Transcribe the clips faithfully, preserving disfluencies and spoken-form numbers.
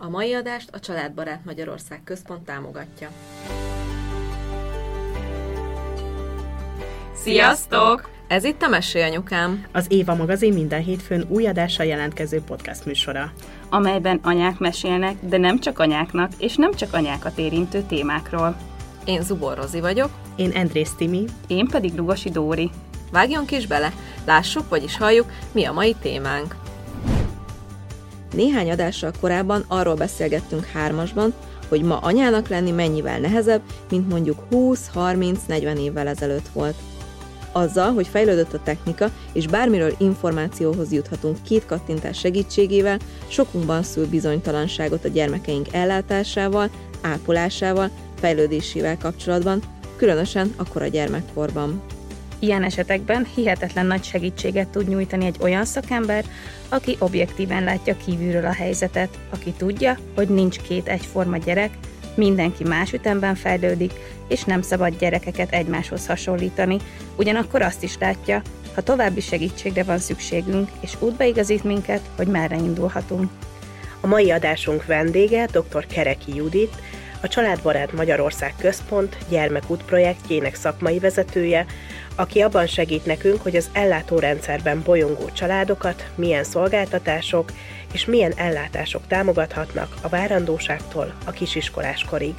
A mai adást a Családbarát Magyarország Központ támogatja. Sziasztok! Ez itt a Mesélnyukám, az Éva magazin minden hétfőn új adással jelentkező podcast műsora, amelyben anyák mesélnek, de nem csak anyáknak, és nem csak anyákat érintő témákról. Én Zubor Rozi vagyok. Én Endrész Timi. Én pedig Rugosi Dóri. Vágjunk is bele, lássuk, vagyis halljuk, mi a mai témánk. Néhány adással korábban arról beszélgettünk hármasban, hogy ma anyának lenni mennyivel nehezebb, mint mondjuk húsz, harminc, negyven évvel ezelőtt volt. Azzal, hogy fejlődött a technika, és bármiről információhoz juthatunk két kattintás segítségével, sokunkban szül bizonytalanságot a gyermekeink ellátásával, ápolásával, fejlődésével kapcsolatban, különösen akkor a gyermekkorban. Ilyen esetekben hihetetlen nagy segítséget tud nyújtani egy olyan szakember, aki objektíven látja kívülről a helyzetet, aki tudja, hogy nincs két egyforma gyerek, mindenki más ütemben fejlődik, és nem szabad gyerekeket egymáshoz hasonlítani, ugyanakkor azt is látja, ha további segítségre van szükségünk, és útbaigazít minket, hogy merre indulhatunk. A mai adásunk vendége dr. Kereki Judit, a Családbarát Magyarország Központ Gyermekút projektjének szakmai vezetője, aki abban segít nekünk, hogy az ellátórendszerben bolyongó családokat milyen szolgáltatások és milyen ellátások támogathatnak a várandóságtól a kisiskolás korig.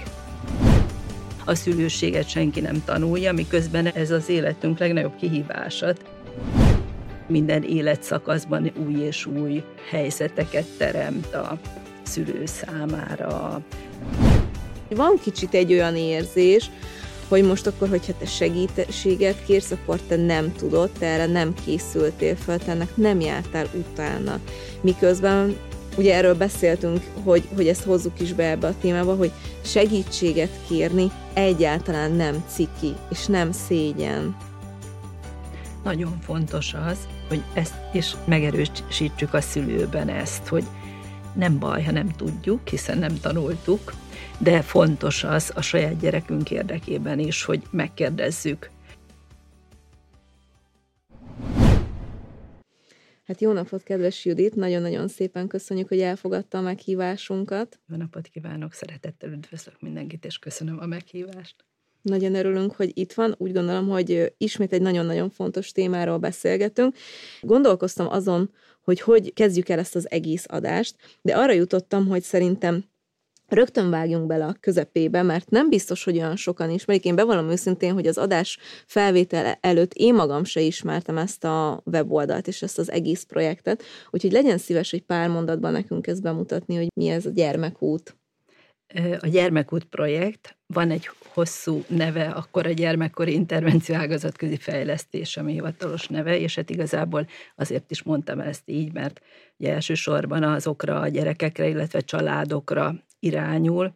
A szülőséget senki nem tanulja, miközben ez az életünk legnagyobb kihívása. Minden életszakaszban új és új helyzeteket teremt a szülő számára. Van kicsit egy olyan érzés, hogy most akkor, hogyha te segítséget kérsz, akkor te nem tudod, te erre nem készültél fel, te ennek nem jártál utána. Miközben ugye erről beszéltünk, hogy, hogy ezt hozzuk is be ebbe a témába, hogy segítséget kérni egyáltalán nem ciki, és nem szégyen. Nagyon fontos az, hogy ezt is megerősítsük a szülőben ezt, hogy nem baj, ha nem tudjuk, hiszen nem tanultuk, de fontos az a saját gyerekünk érdekében is, hogy megkérdezzük. Hát jó napot, kedves Judit! Nagyon-nagyon szépen köszönjük, hogy elfogadta a meghívásunkat. Jó napot kívánok! Szeretettel üdvözlök mindenkit, és köszönöm a meghívást. Nagyon örülünk, hogy itt van. Úgy gondolom, hogy ismét egy nagyon-nagyon fontos témáról beszélgetünk. Gondolkoztam azon, hogy hogy kezdjük el ezt az egész adást, de arra jutottam, hogy szerintem rögtön vágjunk bele a közepébe, mert nem biztos, hogy olyan sokan ismerik. Én bevallom őszintén, hogy az adás felvétele előtt én magam se ismertem ezt a weboldalt és ezt az egész projektet, úgyhogy legyen szíves, hogy pár mondatban nekünk ezt bemutatni, hogy mi ez a Gyermekút. A Gyermekút projekt, van egy hosszú neve, akkor a gyermekkori intervenció ágazatközi fejlesztés, ami hivatalos neve, és hát igazából azért is mondtam ezt így, mert ugye elsősorban azokra a gyerekekre, illetve családokra irányul,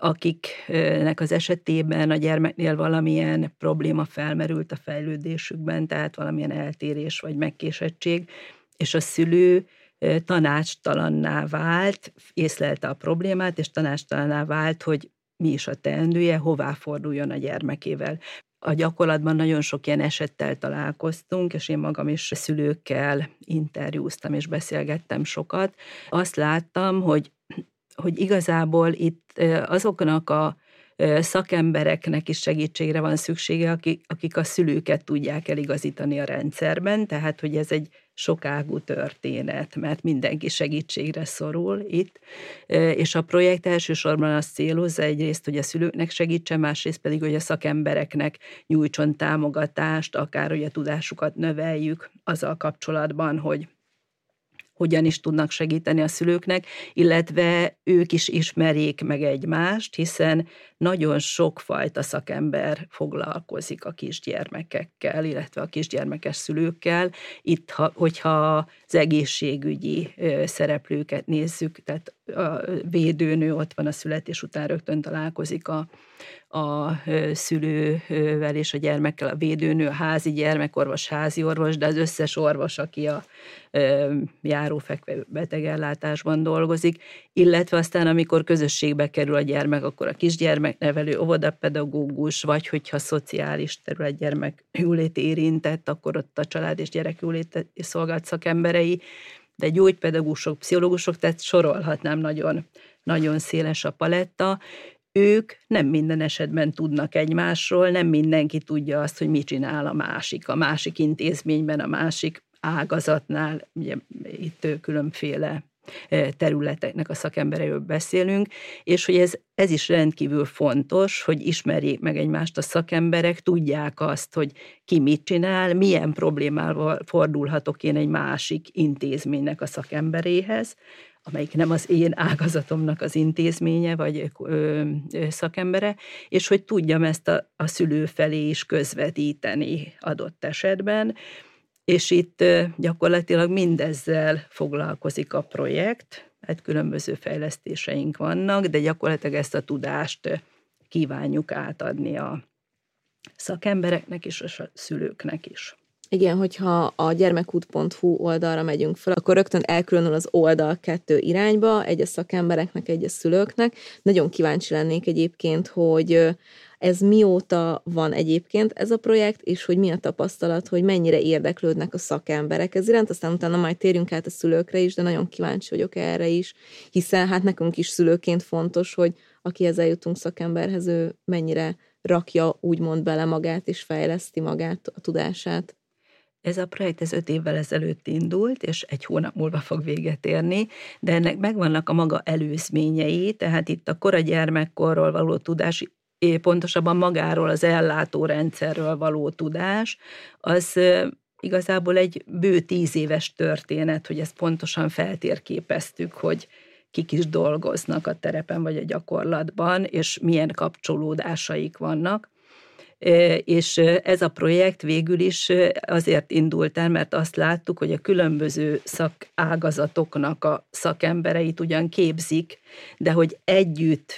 akiknek az esetében a gyermeknél valamilyen probléma felmerült a fejlődésükben, tehát valamilyen eltérés vagy megkésettség, és a szülő tanácstalanná vált, észlelte a problémát, és tanácstalanná vált, hogy mi is a teendője, hová forduljon a gyermekével. A gyakorlatban nagyon sok ilyen esettel találkoztunk, és én magam is szülőkkel interjúztam, és beszélgettem sokat. Azt láttam, hogy hogy igazából itt azoknak a szakembereknek is segítségre van szüksége, akik, akik a szülőket tudják eligazítani a rendszerben, tehát hogy ez egy sokágú történet, mert mindenki segítségre szorul itt, és a projekt elsősorban azt célozza egyrészt, hogy a szülőknek segítsen, másrészt pedig, hogy a szakembereknek nyújtson támogatást, akár hogy a tudásukat növeljük azzal kapcsolatban, hogy hogyan is tudnak segíteni a szülőknek, illetve ők is ismerjék meg egymást, hiszen nagyon sokfajta szakember foglalkozik a kisgyermekekkel, illetve a kisgyermekes szülőkkel. Itt, ha, hogyha az egészségügyi szereplőket nézzük, tehát a védőnő ott van a születés után, rögtön találkozik a, a szülővel és a gyermekkel, a védőnő, a házi gyermekorvos, házi orvos, de az összes orvos, aki a járófekvő betegellátásban dolgozik, illetve aztán, amikor közösségbe kerül a gyermek, akkor a kisgyermeknevelő, óvodapedagógus, vagy hogyha szociális terület gyermekjólét érintett, akkor ott a család és gyerekjólét szolgált szakemberei, de gyógypedagógusok, pszichológusok, tehát sorolhatnám, nagyon, nagyon széles a paletta. Ők nem minden esetben tudnak egymásról, nem mindenki tudja azt, hogy mit csinál a másik, a másik intézményben, a másik ágazatnál, ugye itt különféle területeknek a szakembereiről beszélünk, és hogy ez, ez is rendkívül fontos, hogy ismerjék meg egymást a szakemberek, tudják azt, hogy ki mit csinál, milyen problémával fordulhatok én egy másik intézménynek a szakemberéhez, amelyik nem az én ágazatomnak az intézménye vagy ö, ö, szakembere, és hogy tudjam ezt a, a szülő felé is közvetíteni adott esetben, és itt ö, gyakorlatilag mindezzel foglalkozik a projekt, hát különböző fejlesztéseink vannak, de gyakorlatilag ezt a tudást kívánjuk átadni a szakembereknek is, és a szülőknek is. Igen, hogyha a gyermekút pont hú oldalra megyünk fel, akkor rögtön elkülönül az oldal kettő irányba, egy a szakembereknek, egy a szülőknek. Nagyon kíváncsi lennék egyébként, hogy ez mióta van egyébként ez a projekt, és hogy mi a tapasztalat, hogy mennyire érdeklődnek a szakemberek ez iránt, aztán utána majd térjünk át a szülőkre is, de nagyon kíváncsi vagyok erre is, hiszen hát nekünk is szülőként fontos, hogy akihez eljutunk szakemberhez, ő mennyire rakja úgymond bele magát, és fejleszti magát, a tudását. Ez a projekt ez öt évvel ezelőtt indult, és egy hónap múlva fog véget érni, de ennek megvannak a maga előzményei, tehát itt a kora gyermekkorról való tudás, pontosabban magáról, az ellátórendszerről való tudás, az igazából egy bő tíz éves történet, hogy ezt pontosan feltérképeztük, hogy kik is dolgoznak a terepen vagy a gyakorlatban, és milyen kapcsolódásaik vannak. És ez a projekt végül is azért indult el, mert azt láttuk, hogy a különböző szakágazatoknak a szakembereit ugyan képzik, de hogy együtt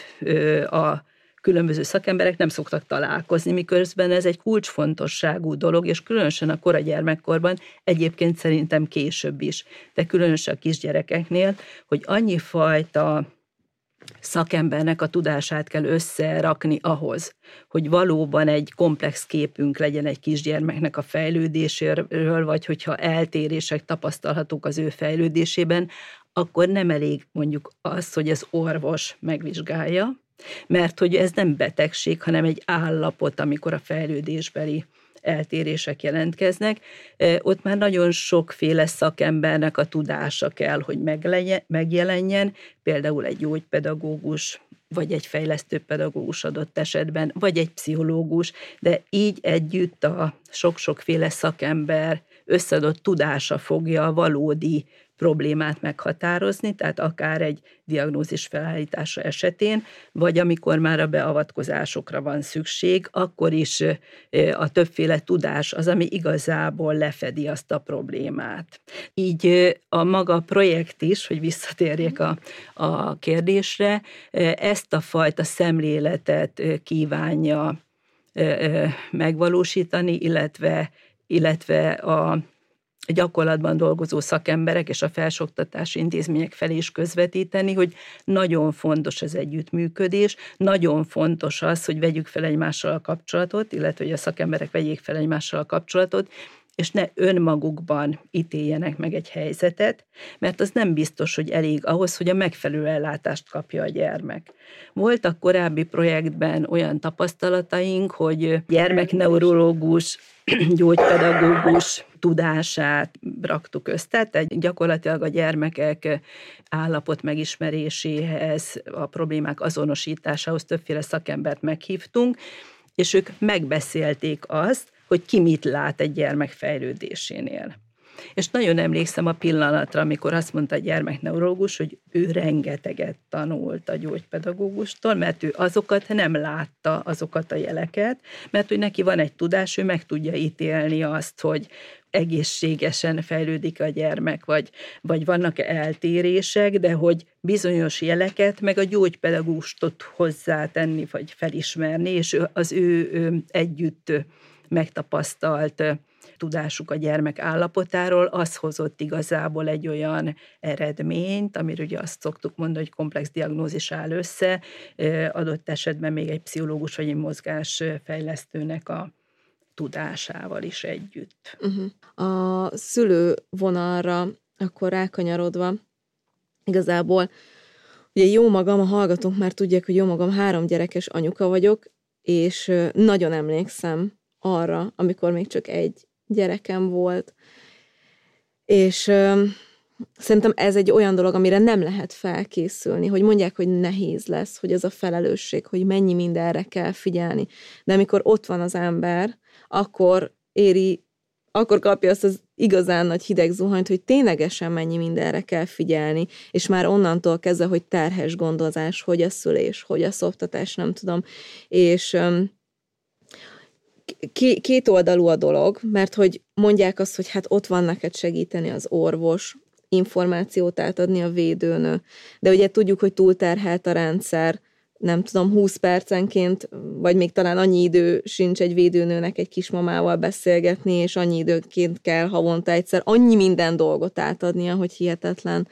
a különböző szakemberek nem szoktak találkozni, miközben ez egy kulcsfontosságú dolog, és különösen a kora gyermekkorban, egyébként szerintem később is, de különösen a kisgyerekeknél, hogy annyi fajta szakembernek a tudását kell összerakni ahhoz, hogy valóban egy komplex képünk legyen egy kisgyermeknek a fejlődéséről, vagy hogyha eltérések tapasztalhatók az ő fejlődésében, akkor nem elég mondjuk az, hogy az orvos megvizsgálja, mert hogy ez nem betegség, hanem egy állapot, amikor a fejlődésbeli eltérések jelentkeznek, ott már nagyon sokféle szakembernek a tudása kell, hogy megjelenjen, például egy gyógypedagógus, vagy egy fejlesztő pedagógus adott esetben, vagy egy pszichológus, de így együtt a sok-sokféle szakember összeadott tudása fogja a valódi problémát meghatározni, tehát akár egy diagnózis felállítása esetén, vagy amikor már a beavatkozásokra van szükség, akkor is a többféle tudás az, ami igazából lefedi azt a problémát. Így a maga projekt is, hogy visszatérjek a, a kérdésre, ezt a fajta szemléletet kívánja megvalósítani, illetve, illetve a gyakorlatban dolgozó szakemberek és a felsőoktatási intézmények felé is közvetíteni, hogy nagyon fontos az együttműködés, nagyon fontos az, hogy vegyük fel egymással a kapcsolatot, illetve hogy a szakemberek vegyék fel egymással a kapcsolatot, és ne önmagukban ítéljenek meg egy helyzetet, mert az nem biztos, hogy elég ahhoz, hogy a megfelelő ellátást kapja a gyermek. Voltak korábbi projektben olyan tapasztalataink, hogy gyermekneurológus, gyógypedagógus tudását raktuk össze, tehát gyakorlatilag a gyermekek állapot megismeréséhez, a problémák azonosításához többféle szakembert meghívtunk, és ők megbeszélték azt, hogy ki mit lát egy gyermek fejlődésénél. És nagyon emlékszem a pillanatra, amikor azt mondta a gyermekneurológus, hogy ő rengeteget tanult a gyógypedagógustól, mert ő azokat nem látta, azokat a jeleket, mert hogy neki van egy tudás, ő meg tudja ítélni azt, hogy egészségesen fejlődik a gyermek, vagy, vagy vannak eltérések, de hogy bizonyos jeleket meg a gyógypedagógust hozzátenni, vagy felismerni, és az ő, ő együtt megtapasztalt tudásuk a gyermek állapotáról, az hozott igazából egy olyan eredményt, amiről ugye azt szoktuk mondani, hogy komplex diagnózis áll össze, adott esetben még egy pszichológus vagy egy mozgásfejlesztőnek a tudásával is együtt. Uh-huh. A szülő vonalra akkor rákanyarodva, igazából ugye jó magam, a hallgatók már tudják, hogy jó magam három gyerekes anyuka vagyok, és nagyon emlékszem arra, amikor még csak egy gyerekem volt. És ö, szerintem ez egy olyan dolog, amire nem lehet felkészülni, hogy mondják, hogy nehéz lesz, hogy ez a felelősség, hogy mennyi mindenre kell figyelni. De amikor ott van az ember, akkor éri, akkor kapja azt az igazán nagy hideg zuhanyt, hogy ténylegesen mennyi mindenre kell figyelni, és már onnantól kezdve, hogy terhes gondozás, hogy a szülés, hogy a szoptatás, nem tudom. És ö, két oldalú a dolog, mert hogy mondják azt, hogy hát ott van neked segíteni az orvos, információt átadni a védőnő, de ugye tudjuk, hogy túlterhelt a rendszer, nem tudom, húsz percenként, vagy még talán annyi idő sincs egy védőnőnek egy kismamával beszélgetni, és annyi időként kell havonta egyszer annyi minden dolgot átadnia, hogy hihetetlen.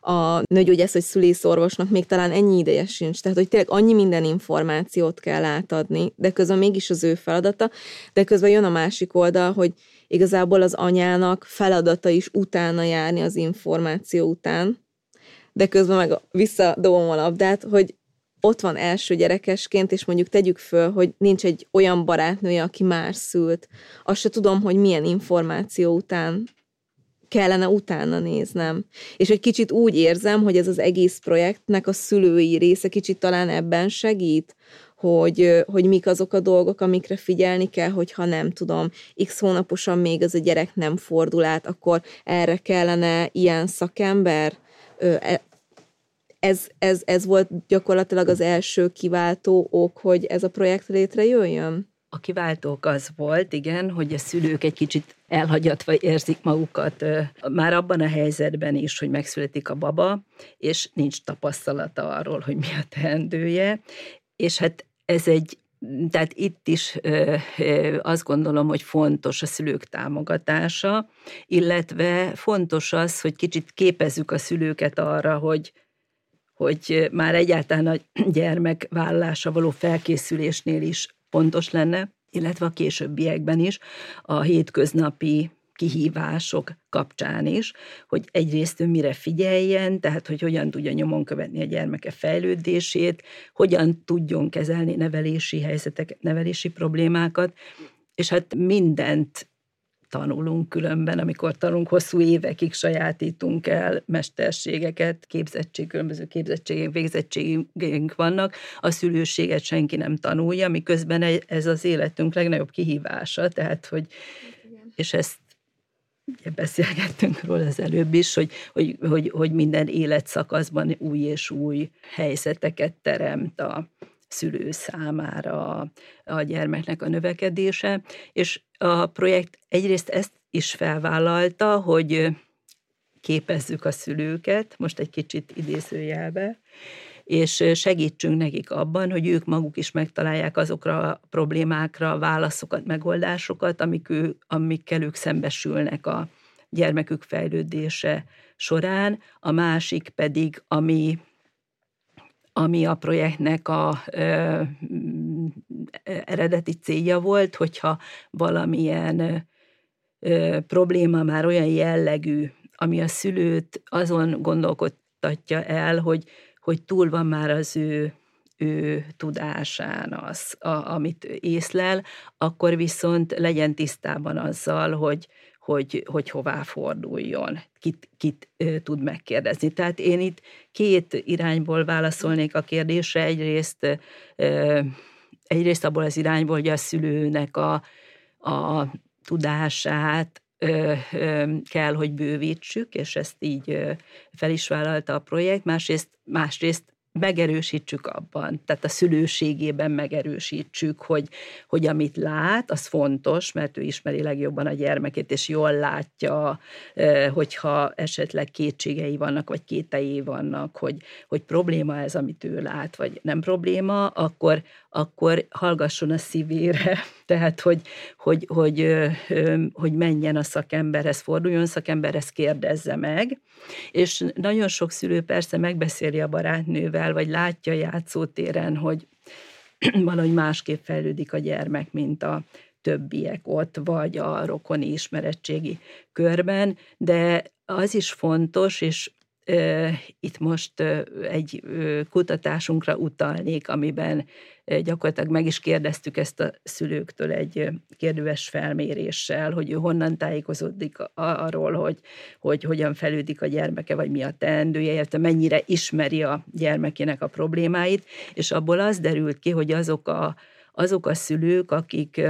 A nőgyógyász vagy szülészorvosnak még talán ennyi ideje sincs, tehát hogy tényleg annyi minden információt kell átadni, de közben mégis az ő feladata, de közben jön a másik oldal, hogy igazából az anyának feladata is utána járni az információ után, de közben meg visszadobom a labdát, hogy ott van első gyerekesként, és mondjuk tegyük föl, hogy nincs egy olyan barátnője, aki már szült. Azt se tudom, hogy milyen információ után kellene utána néznem. És egy kicsit úgy érzem, hogy ez az egész projektnek a szülői része kicsit talán ebben segít, hogy, hogy mik azok a dolgok, amikre figyelni kell, hogyha nem tudom, x hónaposan még az a gyerek nem fordul át, akkor erre kellene ilyen szakember. Ez, ez, ez volt gyakorlatilag az első kiváltó ok, hogy ez a projekt létrejöjjön? A kiváltók az volt, igen, hogy a szülők egy kicsit elhagyatva érzik magukat. Már abban a helyzetben is, hogy megszületik a baba, és nincs tapasztalata arról, hogy mi a teendője. És hát ez egy, tehát itt is azt gondolom, hogy fontos a szülők támogatása, illetve fontos az, hogy kicsit képezzük a szülőket arra, hogy hogy már egyáltalán a gyermekvállalásra való felkészülésnél is fontos lenne, illetve a későbbiekben is, a hétköznapi kihívások kapcsán is, hogy egyrészt ő mire figyeljen, tehát hogy hogyan tudja nyomon követni a gyermeke fejlődését, hogyan tudjon kezelni nevelési helyzeteket, nevelési problémákat, és hát mindent tanulunk különben, amikor tanulunk, hosszú évekig sajátítunk el mesterségeket, képzettség, különböző képzettségek, végzettségünk vannak, a szülőséget senki nem tanulja, miközben ez az életünk legnagyobb kihívása, tehát, hogy, igen. És ezt ugye, beszélgettünk róla az előbb is, hogy, hogy, hogy, hogy minden életszakaszban új és új helyzeteket teremt a szülő számára a gyermeknek a növekedése, és a projekt egyrészt ezt is felvállalta, hogy képezzük a szülőket, most egy kicsit idézőjelbe, és segítsünk nekik abban, hogy ők maguk is megtalálják azokra a problémákra válaszokat, megoldásokat, amik ő, amikkel ők szembesülnek a gyermekük fejlődése során, a másik pedig, ami ami a projektnek a ö, eredeti célja volt, hogyha valamilyen ö, probléma már olyan jellegű, ami a szülőt azon gondolkodtatja el, hogy, hogy túl van már az ő, ő tudásán az, a, amit észlel, akkor viszont legyen tisztában azzal, hogy, hogy, hogy hová forduljon, kit, kit ö, tud megkérdezni. Tehát én itt két irányból válaszolnék a kérdésre, egyrészt, ö, egyrészt abból az irányból, hogy a szülőnek a, a tudását ö, ö, kell, hogy bővítsük, és ezt így ö, fel is vállalta a projekt, másrészt, másrészt megerősítsük abban, tehát a szülőségében megerősítsük, hogy, hogy amit lát, az fontos, mert ő ismeri legjobban a gyermekét, és jól látja, hogyha esetleg kétségei vannak, vagy kételjei vannak, hogy, hogy probléma ez, amit ő lát, vagy nem probléma, akkor, akkor hallgasson a szívére, tehát hogy, hogy, hogy, hogy menjen a szakemberhez, forduljon szakemberhez, kérdezze meg, és nagyon sok szülő persze megbeszéli a barátnővel, vagy látja játszótéren, hogy valahogy másképp fejlődik a gyermek, mint a többiek ott, vagy a rokoni ismeretségi körben, de az is fontos, és itt most egy kutatásunkra utalnék, amiben gyakorlatilag meg is kérdeztük ezt a szülőktől egy kérdőves felméréssel, hogy ő honnan tájékozódik arról, hogy, hogy hogyan fejlődik a gyermeke, vagy mi a teendője, illetve mennyire ismeri a gyermekének a problémáit, és abból az derült ki, hogy azok a, azok a szülők, akik...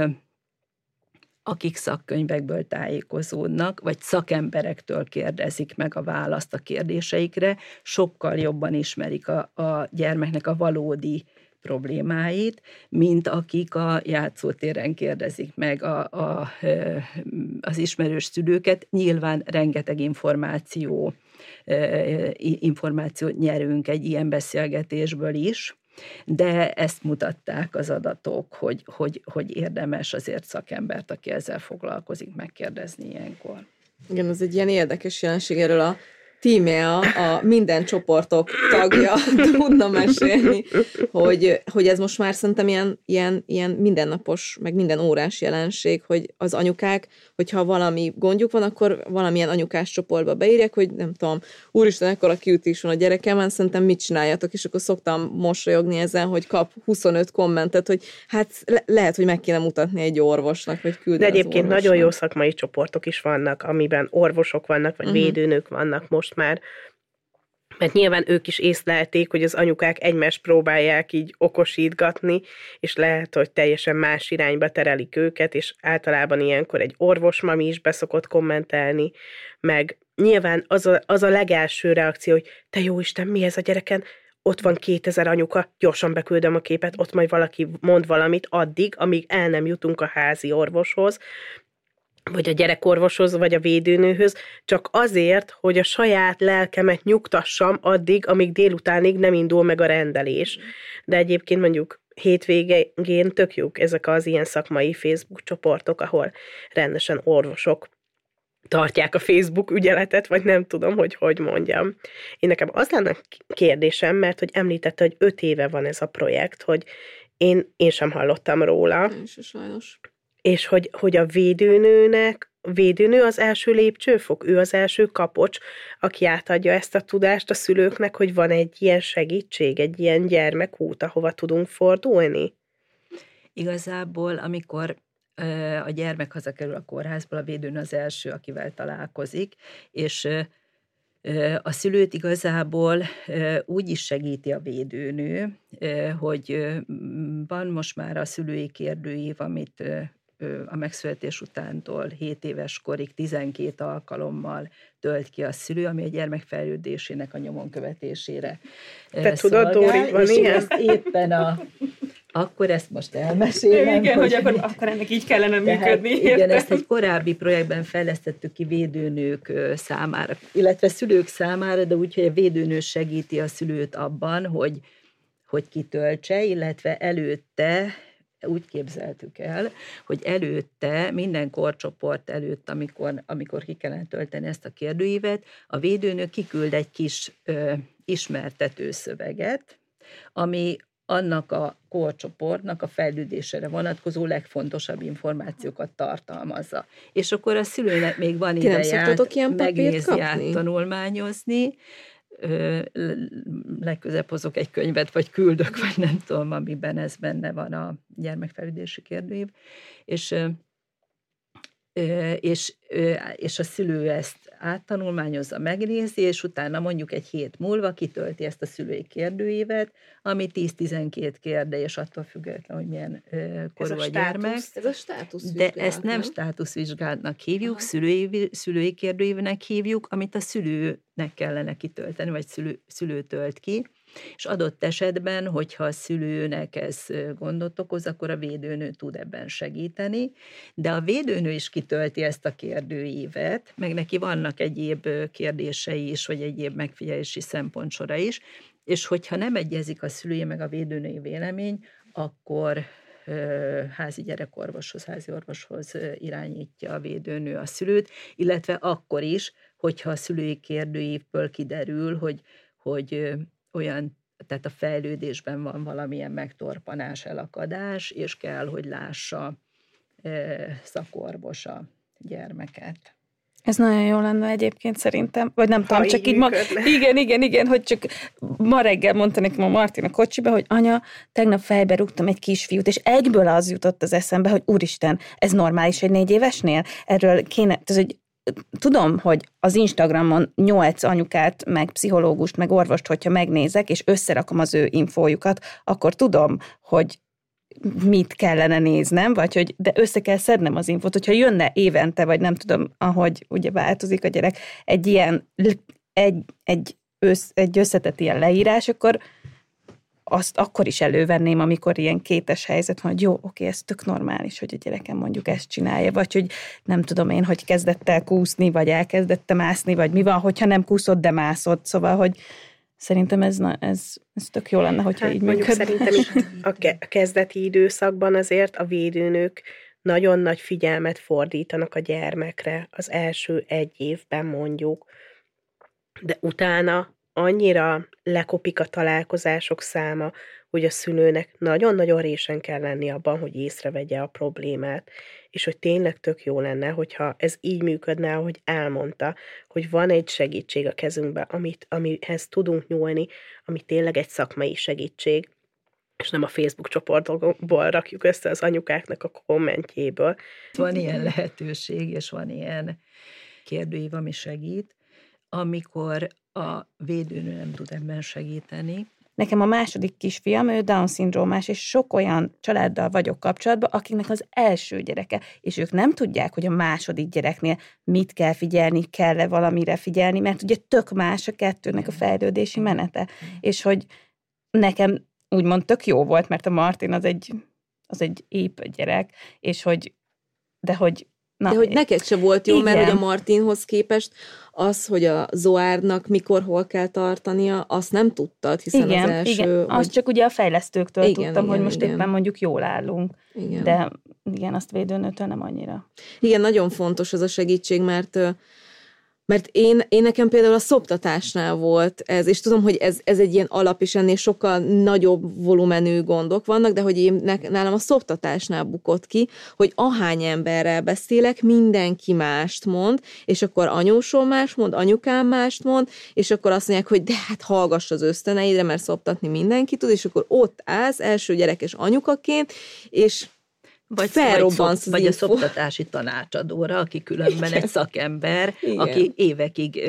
akik szakkönyvekből tájékozódnak, vagy szakemberektől kérdezik meg a választ a kérdéseikre, sokkal jobban ismerik a, a gyermeknek a valódi problémáit, mint akik a játszótéren kérdezik meg a, a, az ismerős szülőket. Nyilván rengeteg információ, információt nyerünk egy ilyen beszélgetésből is, de ezt mutatták az adatok, hogy, hogy, hogy érdemes azért szakembert, aki ezzel foglalkozik, megkérdezni ilyenkor. Igen, az egy ilyen érdekes jelenség, erről a tímea, a minden csoportok tagja tudna mesélni, hogy, hogy ez most már szerintem ilyen, ilyen, ilyen mindennapos, meg minden órás jelenség, hogy az anyukák, hogyha valami gondjuk van, akkor valamilyen anyukás csoportba beírják, hogy nem tudom, úristen, ekkora kiütés van a gyerekemen, szerintem mit csináljatok, és akkor szoktam mosolyogni ezen, hogy kap huszonöt kommentet, hogy hát le- lehet, hogy meg kéne mutatni egy orvosnak, vagy küldeni. De egyébként nagyon jó szakmai csoportok is vannak, amiben orvosok vannak, vagy uh-huh. védőnök vannak most már, mert nyilván ők is észlelték, hogy az anyukák egymást próbálják így okosítgatni, és lehet, hogy teljesen más irányba terelik őket, és általában ilyenkor egy orvosmami is beszokott kommentelni, meg nyilván az a, az a legelső reakció, hogy te jó Isten, mi ez a gyereken? Ott van kétezer anyuka, gyorsan beküldöm a képet, ott majd valaki mond valamit addig, amíg el nem jutunk a házi orvoshoz, vagy a gyerekorvoshoz, vagy a védőnőhöz, csak azért, hogy a saját lelkemet nyugtassam addig, amíg délutánig nem indul meg a rendelés. De egyébként mondjuk hétvégén tök jók ezek az ilyen szakmai Facebook csoportok, ahol rendesen orvosok tartják a Facebook ügyeletet, vagy nem tudom, hogy hogy mondjam. Én nekem az lenne kérdésem, mert hogy említette, hogy öt éve van ez a projekt, hogy én, én sem hallottam róla. Én is sajnos. És hogy, hogy a védőnőnek, védőnő az első lépcsőfok, ő az első kapocs, aki átadja ezt a tudást a szülőknek, hogy van egy ilyen segítség, egy ilyen gyermekút, ahova tudunk fordulni? Igazából, amikor ö, a gyermek hazakerül a kórházból, a védőnő az első, akivel találkozik, és ö, a szülőt igazából úgy is segíti a védőnő, ö, hogy van most már a szülői kérdőív, amit ö, a megszületés utántól hét éves korig tizenkét alkalommal tölt ki a szülő, ami a gyermek fejlődésének a nyomon követésére Te szolgál, tudod, Dóri, van ilyen? Éppen a... Akkor ezt most elmesélem. Igen, hogy, hogy akkor, akkor ennek így kellene működni. Igen, értem. Ezt egy korábbi projektben fejlesztettük ki védőnők számára, illetve szülők számára, de úgy, hogy a védőnő segíti a szülőt abban, hogy, hogy kitöltse, illetve előtte úgy képzeltük el, hogy előtte, minden korcsoport előtt, amikor, amikor ki kellene tölteni ezt a kérdőívet, a védőnő kiküld egy kis ö, ismertető szöveget, ami annak a korcsoportnak a fejlődésére vonatkozó legfontosabb információkat tartalmazza. És akkor a szülőnek még van idejét megnézni, áttanulmányozni, legközebb hozok egy könyvet, vagy küldök, vagy nem tudom, amiben ez benne van a gyermekfejlődési kérdőív, és, és, és a szülő ezt áttanulmányozza, megnézi, és utána mondjuk egy hét múlva kitölti ezt a szülői kérdőívet, ami tíz-tizenkét kérdés, attól függetlenül, hogy milyen korú a gyermek. Ez a státuszvizsgálat. De ezt nem, nem? státuszvizsgálatnak hívjuk, szülői, szülői kérdőívnek hívjuk, amit a szülőnek kellene kitölteni, vagy szülő, szülő tölt ki, és adott esetben, hogyha a szülőnek ez gondot okoz, akkor a védőnő tud ebben segíteni, de a védőnő is kitölti ezt a kérdőívet, meg neki vannak egyéb kérdései is, vagy egyéb megfigyelési szempontsora is, és hogyha nem egyezik a szülői meg a védőnői vélemény, akkor házi gyerekorvoshoz, házi orvoshoz irányítja a védőnő a szülőt, illetve akkor is, hogyha a szülői kérdőívből kiderül, hogy, hogy olyan, tehát a fejlődésben van valamilyen megtorpanás, elakadás, és kell, hogy lássa szakorvosa gyermeket. Ez nagyon jó lenne egyébként szerintem, vagy nem ha tudom, csak így ma... Igen, igen, igen, hogy csak ma reggel mondta nekem a Martin a kocsiba, hogy anya, tegnap fejbe rúgtam egy kisfiút, és egyből az jutott az eszembe, hogy úristen, ez normális egy négy évesnél? Erről kéne... Ez egy... Tudom, hogy az Instagramon nyolc anyukát, meg pszichológust, meg orvost, hogyha megnézek, és összerakom az ő infójukat, akkor tudom, hogy mit kellene néznem, vagy hogy de össze kell szednem az infót, hogyha jönne évente, vagy nem tudom, ahogy ugye változik a gyerek, egy ilyen egy, egy, össz, egy összetett ilyen leírás, akkor azt akkor is elővenném, amikor ilyen kétes helyzet van, hogy jó, oké, ez tök normális, hogy a gyerekem mondjuk ezt csinálja, vagy hogy nem tudom én, hogy kezdett el kúszni, vagy elkezdett mászni, vagy mi van, hogyha nem kúszott, de mászott, szóval, hogy szerintem ez, na, ez, ez tök jó lenne, hogyha hát, így működne. Szerintem a kezdeti időszakban azért a védőnök nagyon nagy figyelmet fordítanak a gyermekre az első egy évben mondjuk, de utána annyira lekopik a találkozások száma, hogy a szülőnek nagyon-nagyon résen kell lenni abban, hogy észrevegye a problémát, és hogy tényleg tök jó lenne, hogyha ez így működne, ahogy elmondta, hogy van egy segítség a kezünkben, amit, amihez tudunk nyúlni, ami tényleg egy szakmai segítség, és nem a Facebook csoportból rakjuk össze az anyukáknak a kommentjéből. Van ilyen lehetőség, és van ilyen kérdőív, ami segít, amikor a védőnő nem tud ebben segíteni. Nekem a második kisfiam, ő Down-szindrómás, és sok olyan családdal vagyok kapcsolatban, akiknek az első gyereke, és ők nem tudják, hogy a második gyereknél mit kell figyelni, kell-e valamire figyelni, mert ugye tök más a kettőnek a fejlődési menete. És hogy nekem úgymond tök jó volt, mert a Martin az egy, az egy ép gyerek, és hogy, de hogy Na, de hogy neked se volt jó, igen. Mert hogy a Martinhoz képest az, hogy a Zoárnak mikor, hol kell tartania, azt nem tudtad, hiszen igen, az első... Igen, hogy... azt csak ugye a fejlesztőktől igen, tudtam, igen, hogy most igen. éppen mondjuk jól állunk. Igen. De igen, azt védőnőtől nem annyira. Igen, nagyon fontos az a segítség, mert... Mert én, én nekem például a szoptatásnál volt ez, és tudom, hogy ez, ez egy ilyen alap, és ennél sokkal nagyobb volumenű gondok vannak, de hogy én, nálam a szoptatásnál bukott ki, hogy ahány emberrel beszélek, mindenki mást mond, és akkor anyósom mást mond, anyukám mást mond, és akkor azt mondják, hogy de hát hallgass az ösztöneidre, mert szoptatni mindenki tud, és akkor ott állsz első gyerekes anyukaként, és... Vagy, vagy, vagy a szoptatási tanácsadóra, aki különben igen. egy szakember, igen. aki évekig,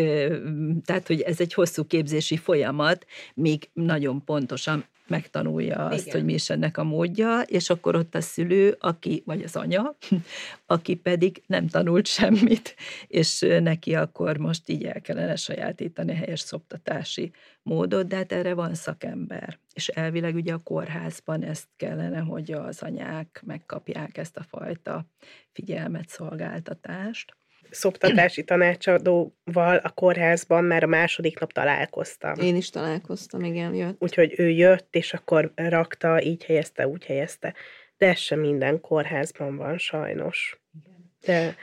tehát hogy ez egy hosszú képzési folyamat, még nagyon pontosan megtanulja azt, igen. hogy mi is ennek a módja, és akkor ott a szülő, aki, vagy az anya, aki pedig nem tanult semmit, és neki akkor most így el kellene sajátítani helyes szoptatási módot, de hát erre van szakember. És elvileg ugye a kórházban ezt kellene, hogy az anyák megkapják ezt a fajta figyelmet, szolgáltatást. Szoptatási tanácsadóval a kórházban már a második nap találkoztam. Én is találkoztam, igen, jött. Úgyhogy ő jött, és akkor rakta, így helyezte, úgy helyezte. De ez sem minden kórházban van, sajnos. De...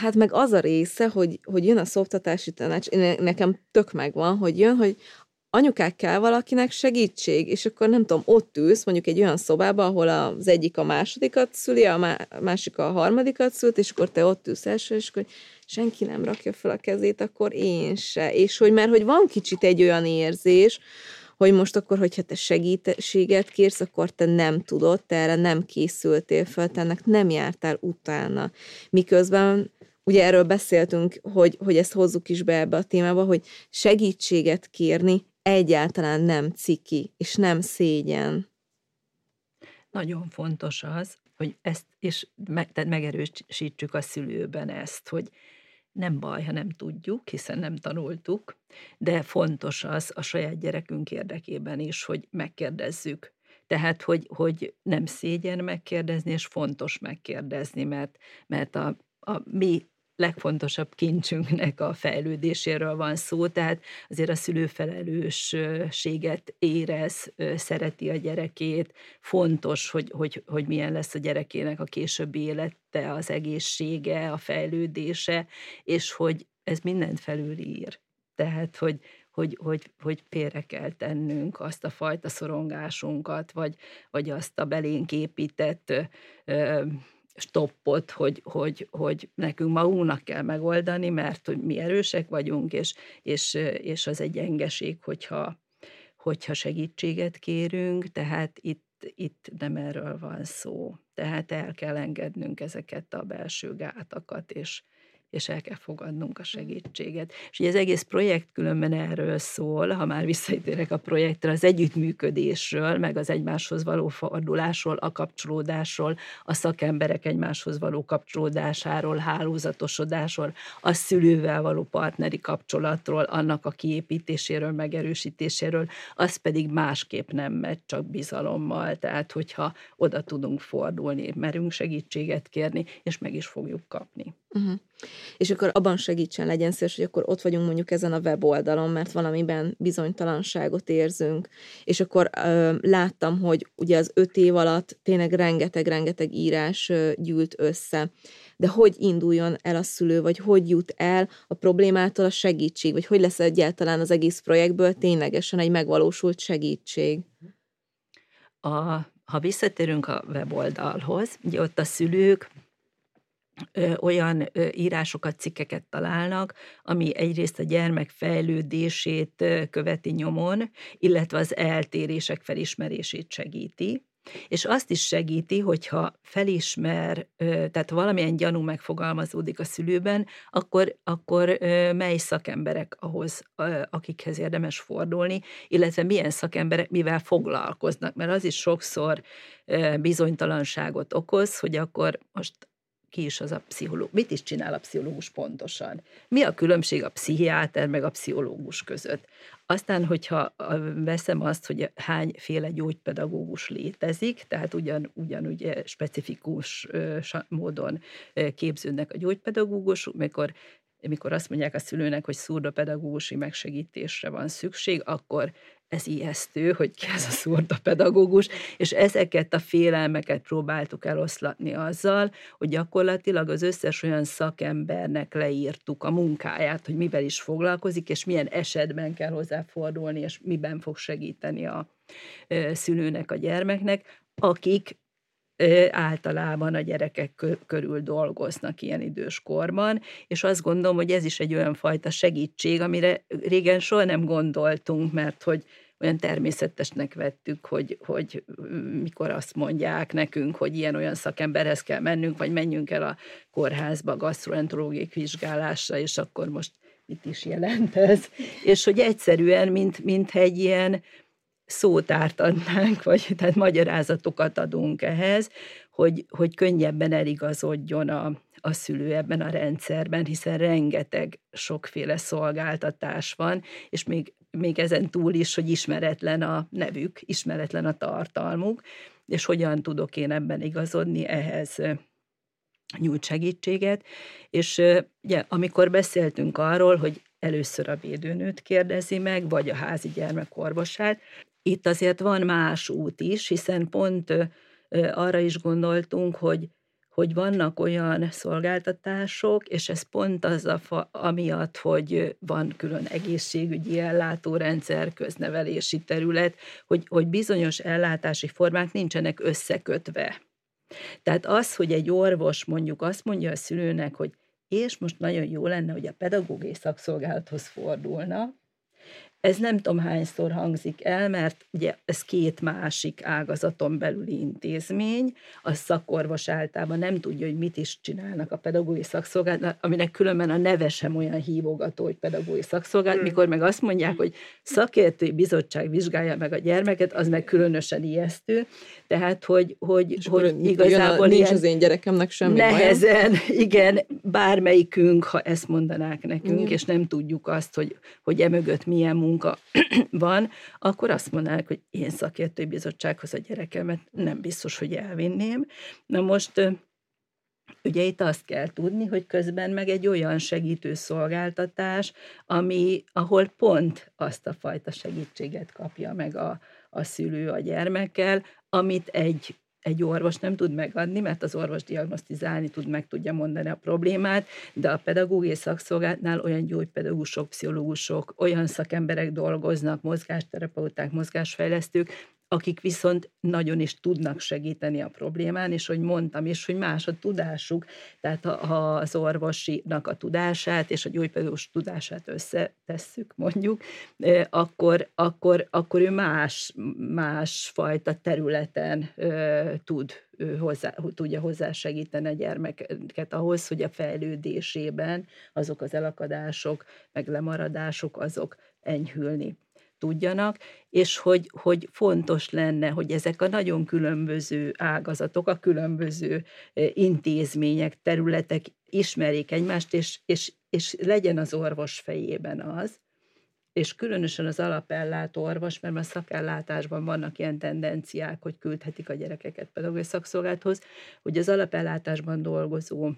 Hát meg az a része, hogy, hogy jön a szoptatási tanács, nekem tök megvan, hogy jön, hogy anyukák kell valakinek segítség, és akkor nem tudom, ott ülsz mondjuk egy olyan szobába, ahol az egyik a másodikat szüli, a má- másik a harmadikat szült, és akkor te ott ülsz első, és akkor senki nem rakja fel a kezét, akkor én se. És hogy már, hogy van kicsit egy olyan érzés, hogy most akkor, hogyha te segítséget kérsz, akkor te nem tudod, te erre nem készültél fel, te ennek nem jártál utána. Miközben ugye erről beszéltünk, hogy, hogy ezt hozzuk is be ebbe a témába, hogy segítséget kérni egyáltalán nem ciki, és nem szégyen. Nagyon fontos az, hogy ezt, és meg, tehát megerősítsük a szülőben ezt, hogy nem baj, ha nem tudjuk, hiszen nem tanultuk, de fontos az a saját gyerekünk érdekében is, hogy megkérdezzük. Tehát, hogy, hogy nem szégyen megkérdezni, és fontos megkérdezni, mert, mert a, a mi legfontosabb kincsünknek a fejlődéséről van szó, tehát azért a szülő felelősséget érez, szereti a gyerekét, fontos, hogy, hogy, hogy milyen lesz a gyerekének a későbbi élete, az egészsége, a fejlődése, és hogy ez mindent felülír. Tehát, hogy Hogy, hogy, hogy félre kell tennünk azt a fajta szorongásunkat, vagy, vagy azt a belénk épített ö, stoppot, hogy, hogy, hogy nekünk magunknak kell megoldani, mert hogy mi erősek vagyunk, és, és, és az egy gyengeség, hogyha, hogyha segítséget kérünk, tehát itt Itt nem erről van szó. Tehát el kell engednünk ezeket a belső gátakat, és, és el kell fogadnunk a segítséget. És ugye az egész projekt különben erről szól, ha már visszatérek a projektre, az együttműködésről, meg az egymáshoz való fordulásról, a kapcsolódásról, a szakemberek egymáshoz való kapcsolódásáról, hálózatosodásról, a szülővel való partneri kapcsolatról, annak a kiépítéséről, megerősítéséről, az pedig másképp nem megy, csak bizalommal. Tehát, hogyha oda tudunk fordulni, merünk segítséget kérni, és meg is fogjuk kapni. Uh-huh. És akkor abban segítsen, legyen szíves, hogy akkor ott vagyunk mondjuk ezen a weboldalon, mert valamiben bizonytalanságot érzünk, és akkor ö, láttam, hogy ugye az öt év alatt tényleg rengeteg-rengeteg írás ö, gyűlt össze, de hogy induljon el a szülő, vagy hogy jut el a problémától a segítség, vagy hogy lesz egyáltalán az egész projektből ténylegesen egy megvalósult segítség? A, ha visszatérünk a weboldalhoz, ugye ott a szülők olyan írásokat, cikkeket találnak, ami egyrészt a gyermek fejlődését követi nyomon, illetve az eltérések felismerését segíti, és azt is segíti, hogyha felismer, tehát valamilyen gyanú megfogalmazódik a szülőben, akkor, akkor mely szakemberek ahhoz, akikhez érdemes fordulni, illetve milyen szakemberek mivel foglalkoznak, mert az is sokszor bizonytalanságot okoz, hogy akkor most ki is az a pszichológus, mit is csinál a pszichológus pontosan. Mi a különbség a pszichiáter meg a pszichológus között? Aztán, hogyha veszem azt, hogy hányféle gyógypedagógus létezik, tehát ugyan, ugyanúgy specifikus módon képződnek a gyógypedagógusok, mikor, mikor azt mondják a szülőnek, hogy szurdopedagógusi megsegítésre van szükség, akkor ez ijesztő, hogy ki ez a szurdopedagógus, és ezeket a félelmeket próbáltuk eloszlatni azzal, hogy gyakorlatilag az összes olyan szakembernek leírtuk a munkáját, hogy mivel is foglalkozik, és milyen esetben kell hozzáfordulni, és miben fog segíteni a szülőnek, a gyermeknek, akik általában a gyerekek körül dolgoznak ilyen időskorban, és azt gondolom, hogy ez is egy olyan fajta segítség, amire régen soha nem gondoltunk, mert hogy olyan természetesnek vettük, hogy, hogy mikor azt mondják nekünk, hogy ilyen-olyan szakemberhez kell mennünk, vagy menjünk el a kórházba gasztroenterológiai vizsgálásra, és akkor most mit is jelent ez? És hogy egyszerűen, mint, mint egy ilyen szótárt adnánk, vagy tehát magyarázatokat adunk ehhez, hogy, hogy könnyebben eligazodjon a, a szülő ebben a rendszerben, hiszen rengeteg sokféle szolgáltatás van, és még, még ezen túl is, hogy ismeretlen a nevük, ismeretlen a tartalmuk, és hogyan tudok én ebben igazodni, ehhez nyújt segítséget. És ugye, amikor beszéltünk arról, hogy először a védőnőt kérdezi meg, vagy a házi gyermekorvosát, itt azért van más út is, hiszen pont arra is gondoltunk, hogy, hogy vannak olyan szolgáltatások, és ez pont az a fa, amiatt, hogy van külön egészségügyi ellátórendszer, köznevelési terület, hogy, hogy bizonyos ellátási formák nincsenek összekötve. Tehát az, hogy egy orvos mondjuk azt mondja a szülőnek, hogy és most nagyon jó lenne, hogy a pedagógiai szakszolgálathoz fordulna. Ez nem tudom hányszor hangzik el, mert ugye ez két másik ágazaton belüli intézmény, a szakorvos általában nem tudja, hogy mit is csinálnak a pedagógiai szakszolgálat, aminek különben a neve sem olyan hívogató, hogy pedagógiai szakszolgálat, mikor meg azt mondják, hogy szakértői bizottság vizsgálja meg a gyermeket, az meg különösen ijesztő, tehát hogy, hogy, hogy igazából a, nincs az én gyerekemnek semmi nehezen, baj. Igen, bármelyikünk, ha ezt mondanák nekünk, igen. És nem tudjuk azt, hogy, hogy emögött milyen munka van, akkor azt mondanák, hogy én szakértői bizottsághoz a gyerekemet nem biztos, hogy elvinném. Na most ugye itt azt kell tudni, hogy közben meg egy olyan segítő szolgáltatás, ami, ahol pont azt a fajta segítséget kapja meg a, a szülő a gyermekkel, amit egy Egy orvos nem tud megadni, mert az orvos diagnosztizálni tud, meg tudja mondani a problémát, de a pedagógiai szakszolgálatnál olyan gyógypedagógusok, pszichológusok, olyan szakemberek dolgoznak, mozgásterapeuták, mozgásfejlesztők, akik viszont nagyon is tudnak segíteni a problémán, és hogy mondtam is, hogy más a tudásuk, tehát ha, ha az orvosinak a tudását és a gyógypedagógus tudását összetesszük mondjuk, akkor, akkor, akkor ő más, másfajta területen tud hozzá, tudja hozzásegíteni a gyermeket ahhoz, hogy a fejlődésében azok az elakadások, meg lemaradások, azok enyhülni tudjanak, és hogy, hogy fontos lenne, hogy ezek a nagyon különböző ágazatok, a különböző intézmények, területek ismerjék egymást, és, és, és legyen az orvos fejében az, és különösen az alapellátó orvos, mert a szakellátásban vannak ilyen tendenciák, hogy küldhetik a gyerekeket pedagógiai szakszolgálathoz, hogy az alapellátásban dolgozó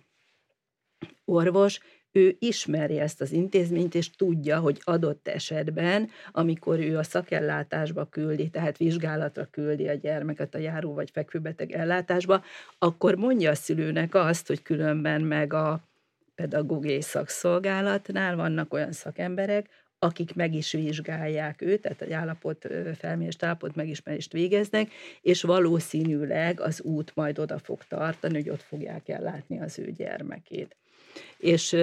orvos, ő ismeri ezt az intézményt, és tudja, hogy adott esetben, amikor ő a szakellátásba küldi, tehát vizsgálatra küldi a gyermeket a járó vagy fekvőbeteg ellátásba, akkor mondja a szülőnek azt, hogy különben meg a pedagógiai szakszolgálatnál vannak olyan szakemberek, akik meg is vizsgálják őt, tehát egy állapot, felmérést, állapot megismerést végeznek, és valószínűleg az út majd oda fog tartani, hogy ott fogják ellátni az ő gyermekét. És,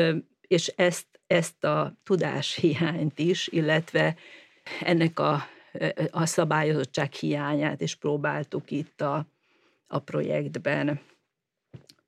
és ezt, ezt a tudáshiányt is, illetve ennek a, a szabályozottság hiányát is próbáltuk itt a, a projektben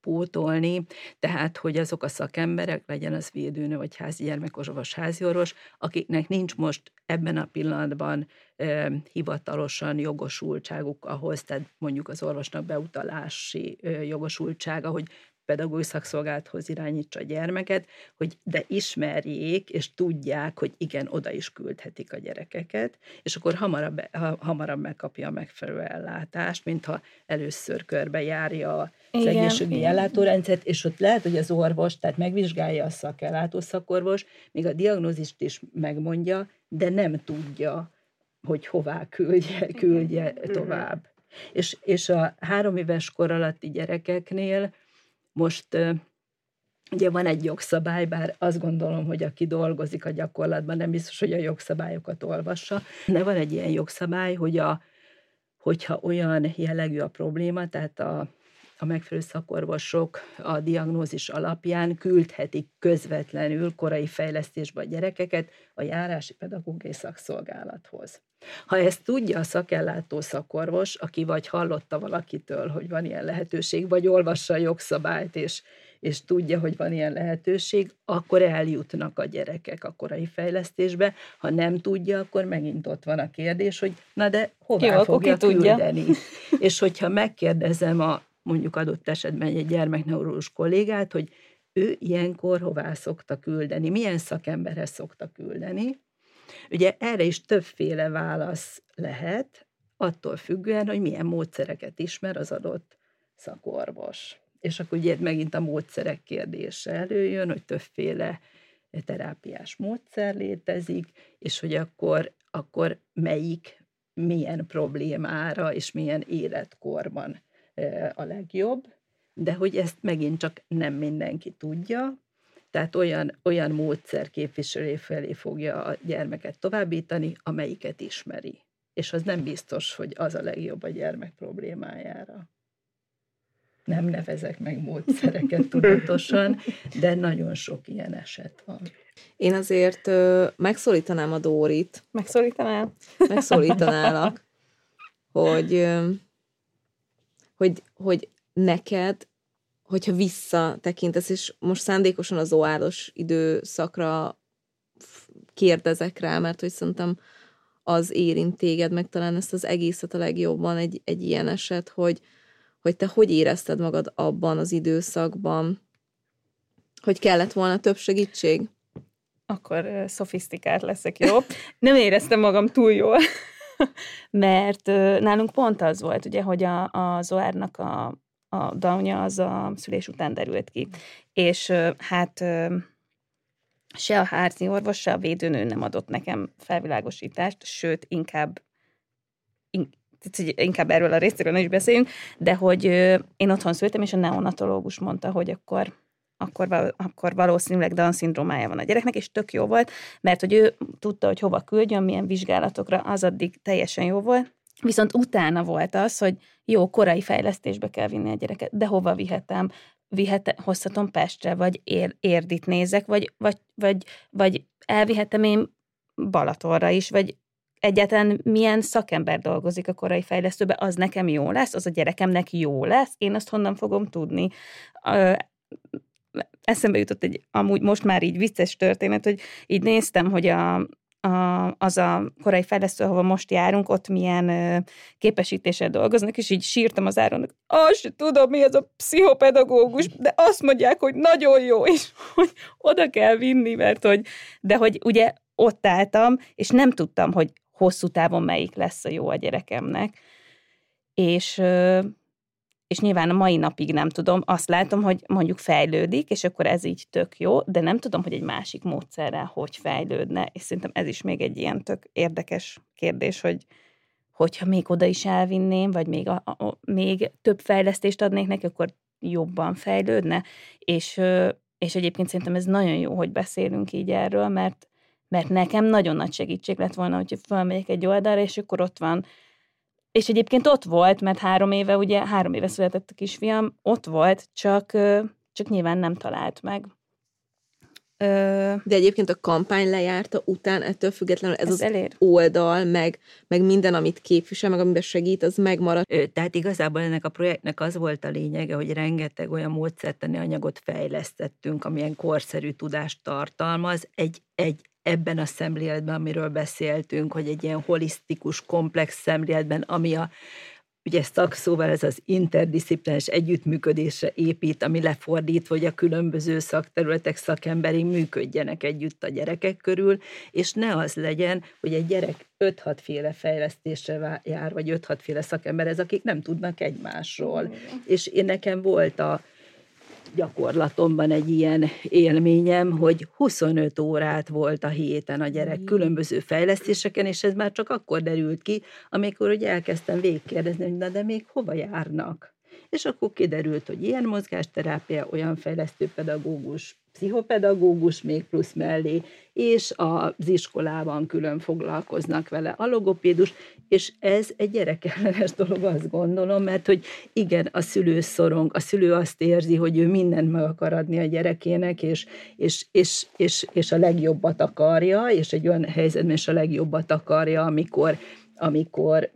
pótolni, tehát hogy azok a szakemberek, legyen az védőnő vagy házi gyermekorvos, háziorvos, akiknek nincs most ebben a pillanatban e, hivatalosan jogosultságuk ahhoz, tehát mondjuk az orvosnak beutalási e, jogosultsága, hogy pedagógus szakszolgálathoz irányítsa a gyermeket, hogy de ismerjék, és tudják, hogy igen, oda is küldhetik a gyerekeket, és akkor hamarabb, hamarabb megkapja a megfelelő ellátást, mintha először körbejárja az egészségügyi ellátórendszert, és ott lehet, hogy az orvos, tehát megvizsgálja a szakellátó szakorvos, még a diagnózist is megmondja, de nem tudja, hogy hová küldje, küldje tovább. És, és a három éves kor alatti gyerekeknél most ugye van egy jogszabály, bár azt gondolom, hogy aki dolgozik a gyakorlatban, nem biztos, hogy a jogszabályokat olvassa, de van egy ilyen jogszabály, hogy a, hogyha olyan jellegű a probléma, tehát a, a megfelelő szakorvosok a diagnózis alapján küldhetik közvetlenül korai fejlesztésbe a gyerekeket a járási pedagógiai szakszolgálathoz. Ha ezt tudja a szakellátó szakorvos, aki vagy hallotta valakitől, hogy van ilyen lehetőség, vagy olvassa a jogszabályt, és, és tudja, hogy van ilyen lehetőség, akkor eljutnak a gyerekek a korai fejlesztésbe. Ha nem tudja, akkor megint ott van a kérdés, hogy na de hová Jó, fogja küldeni? Tudja. És hogyha megkérdezem a mondjuk adott esetben egy gyermekneurológus kollégát, hogy ő ilyenkor hová szokta küldeni, milyen szakemberhez szokta küldeni, ugye erre is többféle válasz lehet, attól függően, hogy milyen módszereket ismer az adott szakorvos. És akkor ugye megint a módszerek kérdése előjön, hogy többféle terápiás módszer létezik, és hogy akkor, akkor melyik, milyen problémára és milyen életkorban a legjobb, de hogy ezt megint csak nem mindenki tudja, tehát olyan, olyan módszer képviselő felé fogja a gyermeket továbbítani, amelyiket ismeri. És az nem biztos, hogy az a legjobb a gyermek problémájára. Nem nevezek meg módszereket tudatosan, de nagyon sok ilyen eset van. Én azért ö, megszólítanám a Dórit. Megszólítanál? Megszólítanálak, hogy, ö, hogy, hogy neked hogyha visszatekintesz, és most szándékosan az óádos időszakra kérdezek rá, mert hogy szerintem az érint téged, meg talán ezt az egészet a legjobban egy, egy ilyen eset, hogy, hogy te hogy érezted magad abban az időszakban, hogy kellett volna több segítség? Akkor uh, szofisztikált leszek, jó? Nem éreztem magam túl jól, mert uh, nálunk pont az volt, ugye, hogy a, a Zoárnak a a Down-ja az a szülés után derült ki. És hát se a házi orvos, se a védőnő nem adott nekem felvilágosítást, sőt, inkább inkább erről a részéről nem is beszéljünk, de hogy én otthon szültem, és a neonatológus mondta, hogy akkor, akkor, akkor valószínűleg Down-szindrómája van a gyereknek, és tök jó volt, mert hogy ő tudta, hogy hova küldjön, milyen vizsgálatokra, az addig teljesen jó volt, Viszont utána volt az, hogy jó, korai fejlesztésbe kell vinni a gyereket, de hova vihetem? Vihetem, hozhatom Pestre, vagy ér, Érdit nézek, vagy, vagy, vagy, vagy elvihetem én Balatonra is, vagy egyáltalán milyen szakember dolgozik a korai fejlesztőbe, az nekem jó lesz, az a gyerekemnek jó lesz, én azt honnan fogom tudni. Eszembe jutott egy, amúgy most már így vicces történet, hogy így néztem, hogy a... A, az a korai fejlesztő, ahova most járunk, ott milyen ö, képesítéssel dolgoznak, és így sírtam az áron, azt tudom, mi ez a pszichopedagógus, de azt mondják, hogy nagyon jó, és hogy oda kell vinni, mert hogy, de hogy ugye ott álltam, és nem tudtam, hogy hosszú távon melyik lesz a jó a gyerekemnek. És... Ö, és nyilván a mai napig nem tudom, azt látom, hogy mondjuk fejlődik, és akkor ez így tök jó, de nem tudom, hogy egy másik módszerrel hogy fejlődne, és szerintem ez is még egy ilyen tök érdekes kérdés, hogy hogyha még oda is elvinném, vagy még, a, a, még több fejlesztést adnék neki, akkor jobban fejlődne, és, és egyébként szerintem ez nagyon jó, hogy beszélünk így erről, mert, mert nekem nagyon nagy segítség lett volna, hogyha felmegyek egy oldalra, és akkor ott van. És egyébként ott volt, mert három éve, ugye, három éve született a kisfiam, ott volt, csak, csak nyilván nem talált meg. De egyébként a kampány lejárta után, ettől függetlenül ez, ez az elér. Oldal, meg, meg minden, amit képvisel, meg amiben segít, az megmarad. Tehát igazából ennek a projektnek az volt a lényege, hogy rengeteg olyan módszertani anyagot fejlesztettünk, amilyen korszerű tudást tartalmaz, egy, egy ebben a szemléletben, amiről beszéltünk, hogy egy ilyen holisztikus, komplex szemléletben, ami a, ugye szakszóval ez az interdisziplináris együttműködésre épít, ami lefordítva, hogy a különböző szakterületek szakemberei működjenek együtt a gyerekek körül, és ne az legyen, hogy egy gyerek öt-hat féle fejlesztésre jár, vagy öt-hat féle szakember, ez akik nem tudnak egymásról. Mm. És én nekem volt a gyakorlatomban egy ilyen élményem, hogy huszonöt órát volt a héten a gyerek különböző fejlesztéseken, és ez már csak akkor derült ki, amikor ugye elkezdtem végigkérdezni, hogy na de még hova járnak. És akkor kiderült, hogy ilyen mozgásterápia, olyan fejlesztőpedagógus, pszichopedagógus még plusz mellé, és az iskolában külön foglalkoznak vele a logopédus, és ez egy gyerekellenes dolog, azt gondolom, mert hogy igen, a szülő szorong, a szülő azt érzi, hogy ő mindent meg akar adni a gyerekének, és, és, és, és, és a legjobbat akarja, és egy olyan helyzetben is a legjobbat akarja, amikor amikor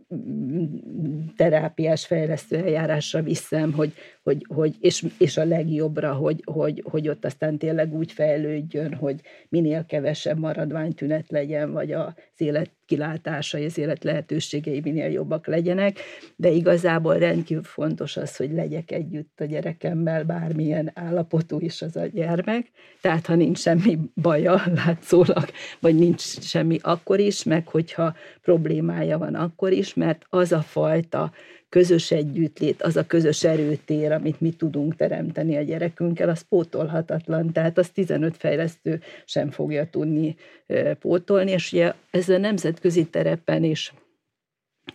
terápiás fejlesztő eljárásra viszem, hogy, hogy, hogy, és, és a legjobbra, hogy, hogy, hogy ott aztán tényleg úgy fejlődjön, hogy minél kevesebb maradványtünet legyen, vagy az élet kilátásai, az élet lehetőségei minél jobbak legyenek, de igazából rendkívül fontos az, hogy legyek együtt a gyerekemmel, bármilyen állapotú is az a gyermek, tehát ha nincs semmi baja látszólag, vagy nincs semmi akkor is, meg hogyha problémája van akkor is, mert az a fajta közös együttlét, az a közös erőtér, amit mi tudunk teremteni a gyerekünkkel, az pótolhatatlan, tehát az tizenöt fejlesztő sem fogja tudni pótolni, és ugye ez a nemzetközi terepen is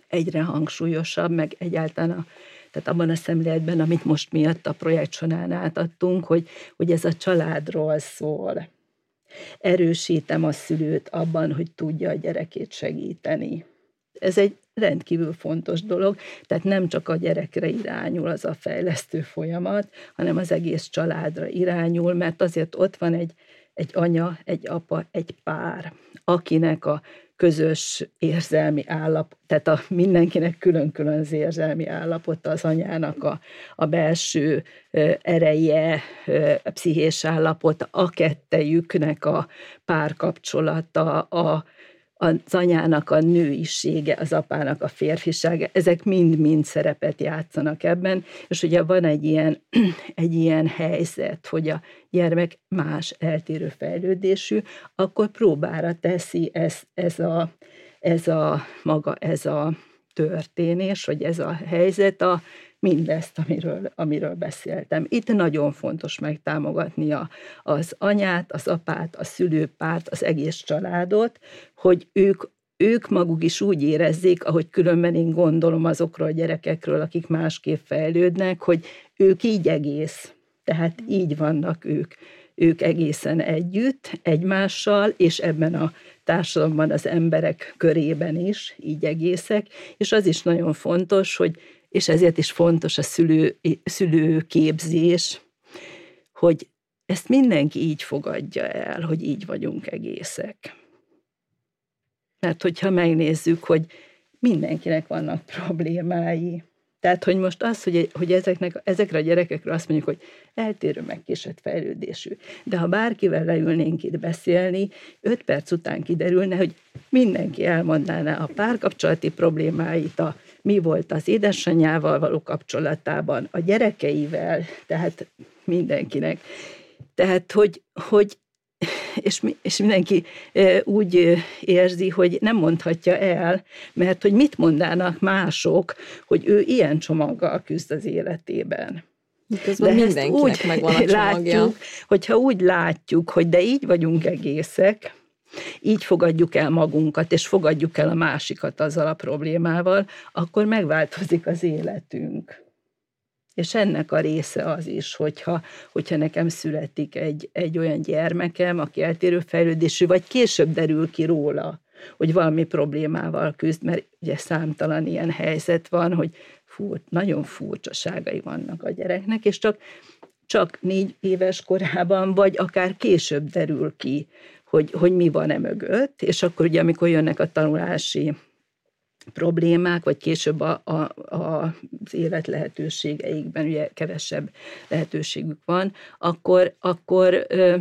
egyre hangsúlyosabb, meg egyáltalán a, tehát abban a szemléletben, amit most miatt a projekt során átadtunk, hogy, hogy ez a családról szól. Erősítem a szülőt abban, hogy tudja a gyerekét segíteni. Ez egy rendkívül fontos dolog, tehát nem csak a gyerekre irányul az a fejlesztő folyamat, hanem az egész családra irányul, mert azért ott van egy, egy anya, egy apa, egy pár, akinek a közös érzelmi állapot, tehát a mindenkinek külön-külön az érzelmi állapota, az anyának a, a belső ereje, a pszichés állapota, a kettejüknek a párkapcsolata, a az anyának a nőisége, az apának a férfisága, ezek mind-mind szerepet játszanak ebben, és ugye van egy ilyen, egy ilyen helyzet, hogy a gyermek más eltérő fejlődésű, akkor próbára teszi ez, ez, a, ez a maga, ez a történés, vagy ez a helyzet a mindezt, amiről, amiről beszéltem. Itt nagyon fontos megtámogatni a, az anyát, az apát, a szülőpárt, az egész családot, hogy ők, ők maguk is úgy érezzék, ahogy különben én gondolom azokról a gyerekekről, akik másképp fejlődnek, hogy ők így egész, tehát így vannak ők. ők egészen együtt, egymással, és ebben a társadalomban az emberek körében is, így egészek, és az is nagyon fontos, hogy, és ezért is fontos a szülő, szülőképzés, hogy ezt mindenki így fogadja el, hogy így vagyunk egészek. Mert hogyha megnézzük, hogy mindenkinek vannak problémái. Tehát, hogy most az, hogy, hogy ezeknek, ezekre a gyerekekre azt mondjuk, hogy eltérő megkésett fejlődésű. De ha bárkivel leülnénk itt beszélni, öt perc után kiderülne, hogy mindenki elmondaná a párkapcsolati problémáit, a, mi volt az édesanyjával való kapcsolatában, a gyerekeivel, tehát mindenkinek. Tehát, hogy... hogy És, mi, és mindenki úgy érzi, hogy nem mondhatja el, mert hogy mit mondanak mások, hogy ő ilyen csomaggal küzd az életében. Miközben de mindenkinek megvan a csomagja. Hogyha úgy látjuk, hogy de így vagyunk egészek, így fogadjuk el magunkat, és fogadjuk el a másikat azzal a problémával, akkor megváltozik az életünk. És ennek a része az is, hogyha, hogyha nekem születik egy, egy olyan gyermekem, aki eltérő fejlődésű, vagy később derül ki róla, hogy valami problémával küzd, mert ugye számtalan ilyen helyzet van, hogy furt, nagyon furcsaságai vannak a gyereknek, és csak, csak négy éves korában, vagy akár később derül ki, hogy, hogy mi van e mögött, és akkor ugye amikor jönnek a tanulási problémák, vagy később a, a, a, az élet lehetőségeikben ugye kevesebb lehetőségük van, akkor, akkor ö,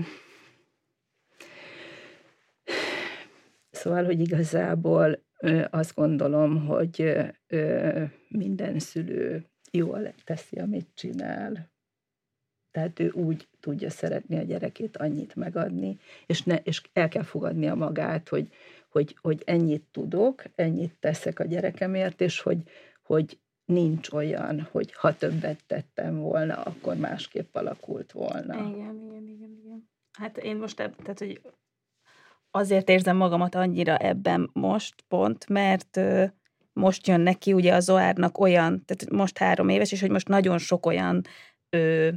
szóval, hogy igazából ö, azt gondolom, hogy ö, minden szülő jól teszi, amit csinál. Tehát ő úgy tudja szeretni a gyerekét, annyit megadni, és, ne, és el kell fogadnia magát, hogy Hogy, hogy ennyit tudok, ennyit teszek a gyerekemért, és hogy, hogy nincs olyan, hogy ha többet tettem volna, akkor másképp alakult volna. Igen, igen, igen, igen. Hát én most eb- tehát, hogy azért érzem magamat annyira ebben most pont, mert ö, most jön neki ugye a Zoárnak olyan, tehát most három éves, és hogy most nagyon sok olyan ö,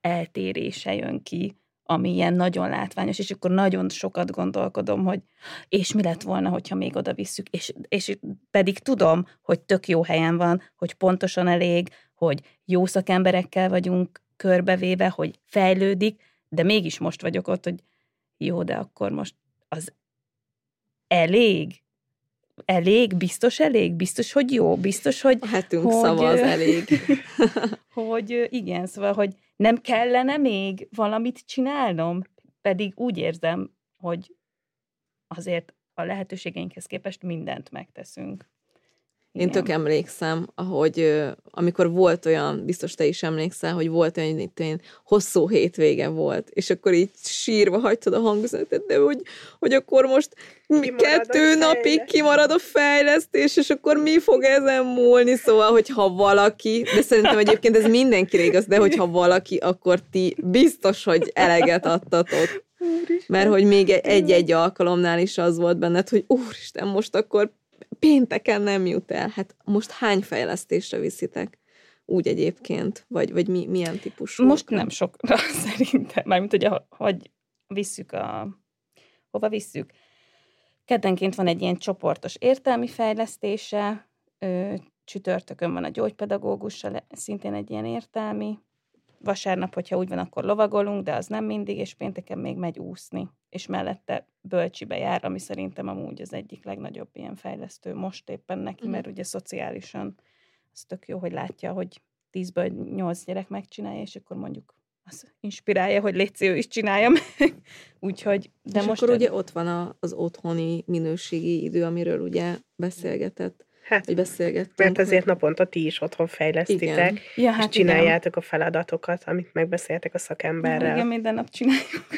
eltérése jön ki, ami ilyen nagyon látványos, és akkor nagyon sokat gondolkodom, hogy és mi lett volna, hogyha még oda visszük, és, és pedig tudom, hogy tök jó helyen van, hogy pontosan elég, hogy jó szakemberekkel vagyunk körbevéve, hogy fejlődik, de mégis most vagyok ott, hogy jó, de akkor most az elég, elég, biztos elég, biztos, hogy jó, biztos, hogy... A hetünk szava az elég. Hogy igen, szóval, hogy nem kellene még valamit csinálnom, pedig úgy érzem, hogy azért a lehetőségeinkhez képest mindent megteszünk. Igen. Én tök emlékszem, ahogy amikor volt olyan, biztos te is emlékszel, hogy volt olyan, hogy én hosszú hétvége volt, és akkor így sírva hagytad a hangüzenetet, de hogy, hogy akkor most kimarad kettő napig kimarad a fejlesztés, és akkor mi fog ezen múlni? Szóval, hogyha valaki, de szerintem egyébként ez mindenkire igaz, de hogyha valaki, akkor ti biztos, hogy eleget adtatok. Úristen. Mert hogy még egy-egy alkalomnál is az volt benned, hogy úristen, most akkor pénteken nem jut el. Hát most hány fejlesztésre viszitek? Úgy egyébként? Vagy, vagy mi, milyen típusú? Most nem sokra szerintem. Mármint, hogy a, hogy visszük a... Hova visszük? Keddenként van egy ilyen csoportos értelmi fejlesztése. Csütörtökön van a gyógypedagógussal, szintén egy ilyen értelmi. Vasárnap, hogyha úgy van, akkor lovagolunk, de az nem mindig, és pénteken még megy úszni. És mellette bölcsibe jár, ami szerintem amúgy az egyik legnagyobb ilyen fejlesztő most éppen neki, mert ugye szociálisan az tök jó, hogy látja, hogy tízből nyolc gyerek megcsinálja, és akkor mondjuk az inspirálja, hogy légy szíves, ő is csinálja meg. Úgyhogy, de és most akkor ed- ugye ott van az otthoni minőségi idő, amiről ugye beszélgetett. Hát, hogy beszélgettünk. Mert azért naponta ti is otthon fejlesztitek, ja, hát és csináljátok igen. a feladatokat, amit megbeszéltek a szakemberrel. Igen, minden nap csináljuk.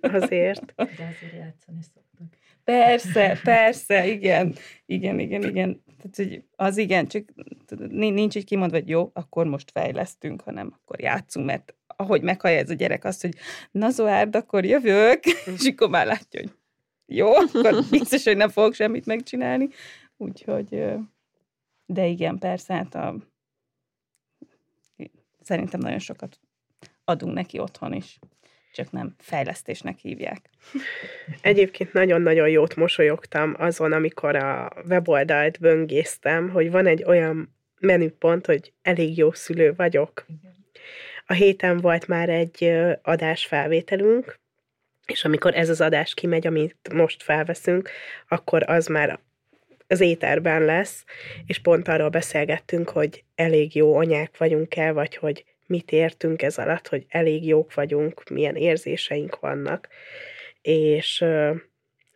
Azért. De azért játszani szoktunk. Persze, persze, igen. Igen, igen, igen. Tehát, hogy az igen, csak nincs így kimondva, hogy jó, akkor most fejlesztünk, hanem akkor játszunk, mert ahogy meghallja ez a gyerek azt, hogy na Zoárd, akkor jövök, és akkor már látja, hogy jó, akkor biztos, hogy nem fogok semmit megcsinálni. Úgyhogy, de igen, persze, hát a, szerintem nagyon sokat adunk neki otthon is. csak nem fejlesztésnek hívják. Egyébként nagyon-nagyon jót mosolyogtam azon, amikor a weboldalt böngésztem, hogy van egy olyan menüpont, hogy elég jó szülő vagyok. A héten volt már egy adásfelvételünk, és amikor ez az adás kimegy, amit most felveszünk, akkor az már az éterben lesz, és pont arról beszélgettünk, hogy elég jó anyák vagyunk-e, vagy hogy mit értünk ez alatt, hogy elég jók vagyunk, milyen érzéseink vannak. És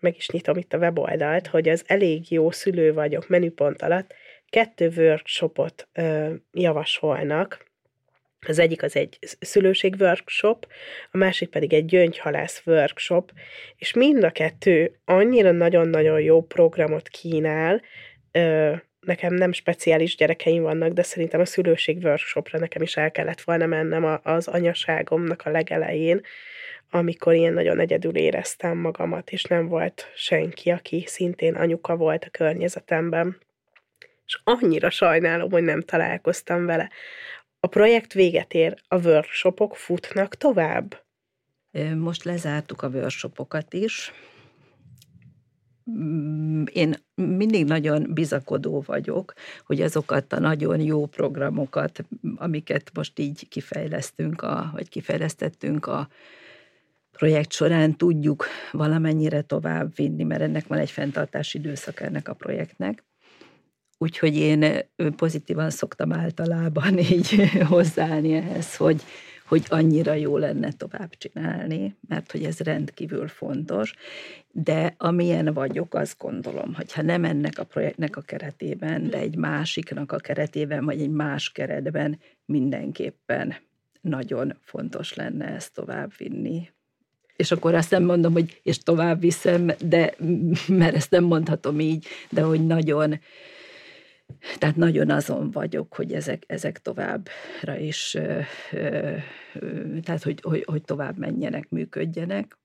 meg is nyitom itt a weboldalt, hogy az elég jó szülő vagyok menüpont alatt kettő workshopot javasolnak. Az egyik az egy szülőség workshop, a másik pedig egy gyöngyhalász workshop, és mind a kettő annyira nagyon-nagyon jó programot kínál. Nekem nem speciális gyerekeim vannak, de szerintem a szülőség workshopra nekem is el kellett volna mennem az anyaságomnak a legelején, amikor én nagyon egyedül éreztem magamat, és nem volt senki, aki szintén anyuka volt a környezetemben. És annyira sajnálom, hogy nem találkoztam vele. A projekt véget ér, a workshopok futnak tovább. Most lezártuk a workshopokat is. Én mindig nagyon bizakodó vagyok, hogy azokat a nagyon jó programokat, amiket most így kifejlesztünk, a, vagy kifejlesztettünk a projekt során, tudjuk valamennyire tovább vinni, mert ennek van egy fenntartási időszak ennek a projektnek. Úgyhogy én pozitívan szoktam általában így hozzáállni ehhez, hogy, hogy annyira jó lenne tovább csinálni, mert hogy ez rendkívül fontos. De amilyen vagyok, azt gondolom, hogyha nem ennek a projektnek a keretében, de egy másiknak a keretében, vagy egy más keretben, mindenképpen nagyon fontos lenne ezt továbbvinni. És akkor azt nem mondom, hogy és tovább viszem, de, mert ezt nem mondhatom így, de hogy nagyon... Tehát nagyon azon vagyok, hogy ezek, ezek továbbra is, ö, ö, ö, tehát hogy, hogy, hogy tovább menjenek, működjenek.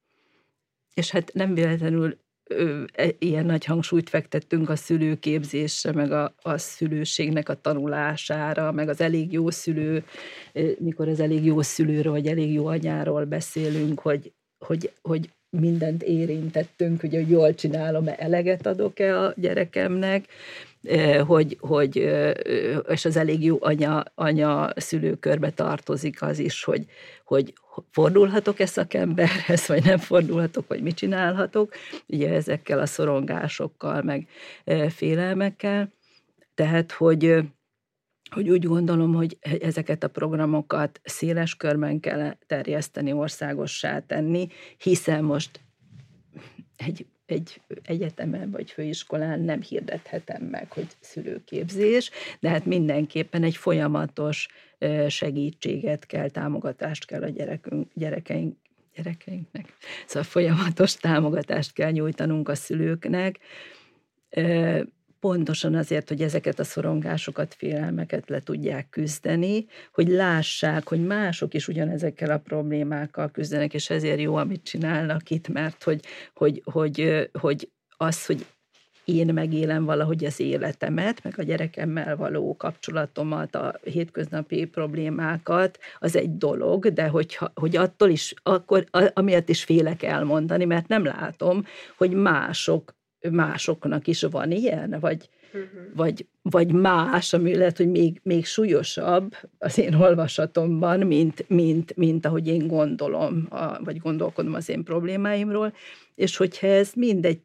És hát nem véletlenül ö, ilyen nagy hangsúlyt fektettünk a szülőképzésre, meg a, a szülőségnek a tanulására, meg az elég jó szülő, ö, mikor az elég jó szülőről, vagy elég jó anyáról beszélünk, hogy, hogy, hogy mindent érintettünk, ugye, hogy jól csinálom-e, eleget adok-e a gyerekemnek, hogy, hogy, és az elég jó anya, anya szülőkörbe tartozik az is, hogy, hogy fordulhatok-e szakemberhez, vagy nem fordulhatok, vagy mit csinálhatok, ugye ezekkel a szorongásokkal, meg félelmekkel. Tehát, hogy, hogy úgy gondolom, hogy ezeket a programokat széles körben kell terjeszteni, országossá tenni, hiszen most egy egy egyetemen vagy főiskolán nem hirdethetem meg, hogy szülőképzés, de hát mindenképpen egy folyamatos segítséget kell, támogatást kell a gyerekünk, gyerekeink, gyerekeinknek. Szóval folyamatos támogatást kell nyújtanunk a szülőknek, pontosan azért, hogy ezeket a szorongásokat, félelmeket le tudják küzdeni, hogy lássák, hogy mások is ugyanezekkel a problémákkal küzdenek, és ezért jó, amit csinálnak itt, mert hogy, hogy, hogy, hogy az, hogy én megélem valahogy az életemet, meg a gyerekemmel való kapcsolatomat, a hétköznapi problémákat, az egy dolog, de hogyha, hogy attól is, akkor amiatt is félek elmondani, mert nem látom, hogy mások, másoknak is van ilyen, vagy, uh-huh. vagy, vagy más, ami lehet, hogy még, még súlyosabb az én olvasatomban, mint, mint, mint ahogy én gondolom, a, vagy gondolkodom az én problémáimról, és hogyha ez mindegy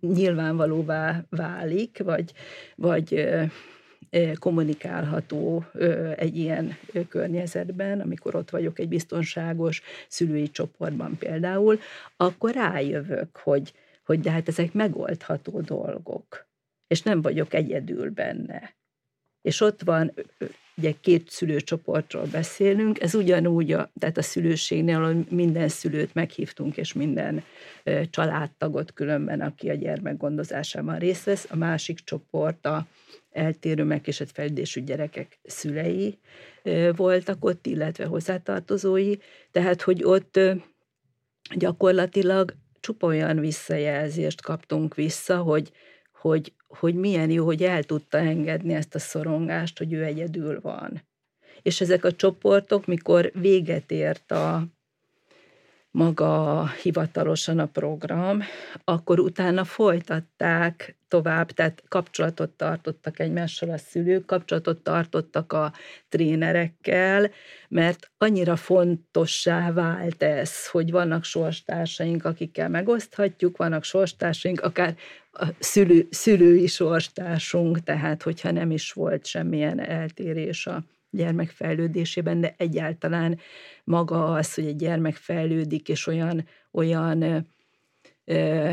nyilvánvalóvá válik, vagy, vagy ö, ö, kommunikálható ö, egy ilyen ö, környezetben, amikor ott vagyok egy biztonságos szülői csoportban például, akkor rájövök, hogy hogy de hát ezek megoldható dolgok, és nem vagyok egyedül benne. És ott van, ugye két szülőcsoportról beszélünk, ez ugyanúgy, a, tehát a szülőségnél minden szülőt meghívtunk, és minden családtagot különben, aki a gyermek gondozásában részt vesz, a másik csoport a eltérő megkésett fejlődésű gyerekek szülei voltak ott, illetve hozzátartozói, tehát hogy ott gyakorlatilag csupa olyan visszajelzést kaptunk vissza, hogy, hogy, hogy milyen jó, hogy el tudta engedni ezt a szorongást, hogy ő egyedül van. És ezek a csoportok, mikor véget ért a, maga hivatalosan a program, akkor utána folytatták tovább, tehát kapcsolatot tartottak egymással a szülők, kapcsolatot tartottak a trénerekkel, mert annyira fontossá vált ez, hogy vannak sorstársaink, akikkel megoszthatjuk, vannak sorstársaink, akár a szülő, szülői sorstársunk, tehát hogyha nem is volt semmilyen eltérés a gyermek fejlődésében, de egyáltalán maga az, hogy egy gyermek fejlődik, és olyan, olyan ö, ö,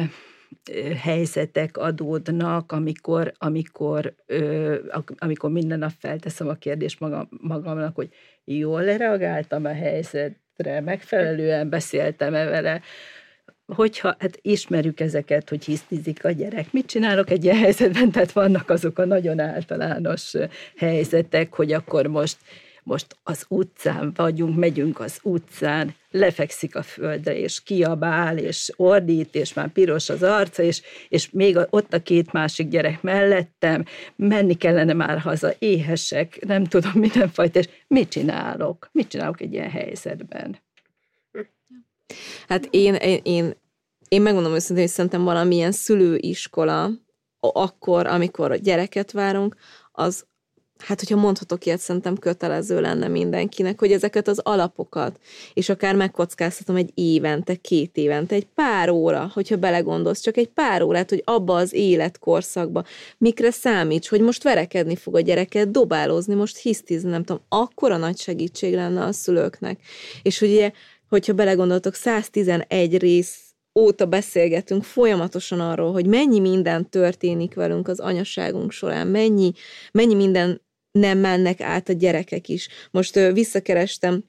helyzetek adódnak, amikor, amikor, ö, amikor minden nap felteszem a kérdést magam, magamnak, hogy jól reagáltam a helyzetre, megfelelően beszéltem-e vele, hogyha, hát ismerjük ezeket, hogy hisztizik a gyerek, mit csinálok egy ilyen helyzetben, tehát vannak azok a nagyon általános helyzetek, hogy akkor most, most az utcán vagyunk, megyünk az utcán, lefekszik a földre, és kiabál, és ordít, és már piros az arca, és, és még ott a két másik gyerek mellettem, menni kellene már haza, éhesek, nem tudom, mindenfajta, és mit csinálok? Mit csinálok egy ilyen helyzetben? Hát én, én, én, én megmondom őszintén, hogy szerintem valamilyen szülőiskola akkor, amikor gyereket várunk, az, hát hogyha mondhatok ilyet, szerintem kötelező lenne mindenkinek, hogy ezeket az alapokat, és akár megkockáztatom egy évente, két évente, egy pár óra, hogyha belegondolsz, csak egy pár órát, hogy abba az életkorszakba, mikre számíts, hogy most verekedni fog a gyereket, dobálózni, most hisztizni, nem tudom, akkora nagy segítség lenne a szülőknek. És hogy ugye hogyha belegondoltok, száztizenegy rész óta beszélgetünk folyamatosan arról, hogy mennyi minden történik velünk az anyaságunk során, mennyi, mennyi minden nem mennek át a gyerekek is. Most ö, visszakerestem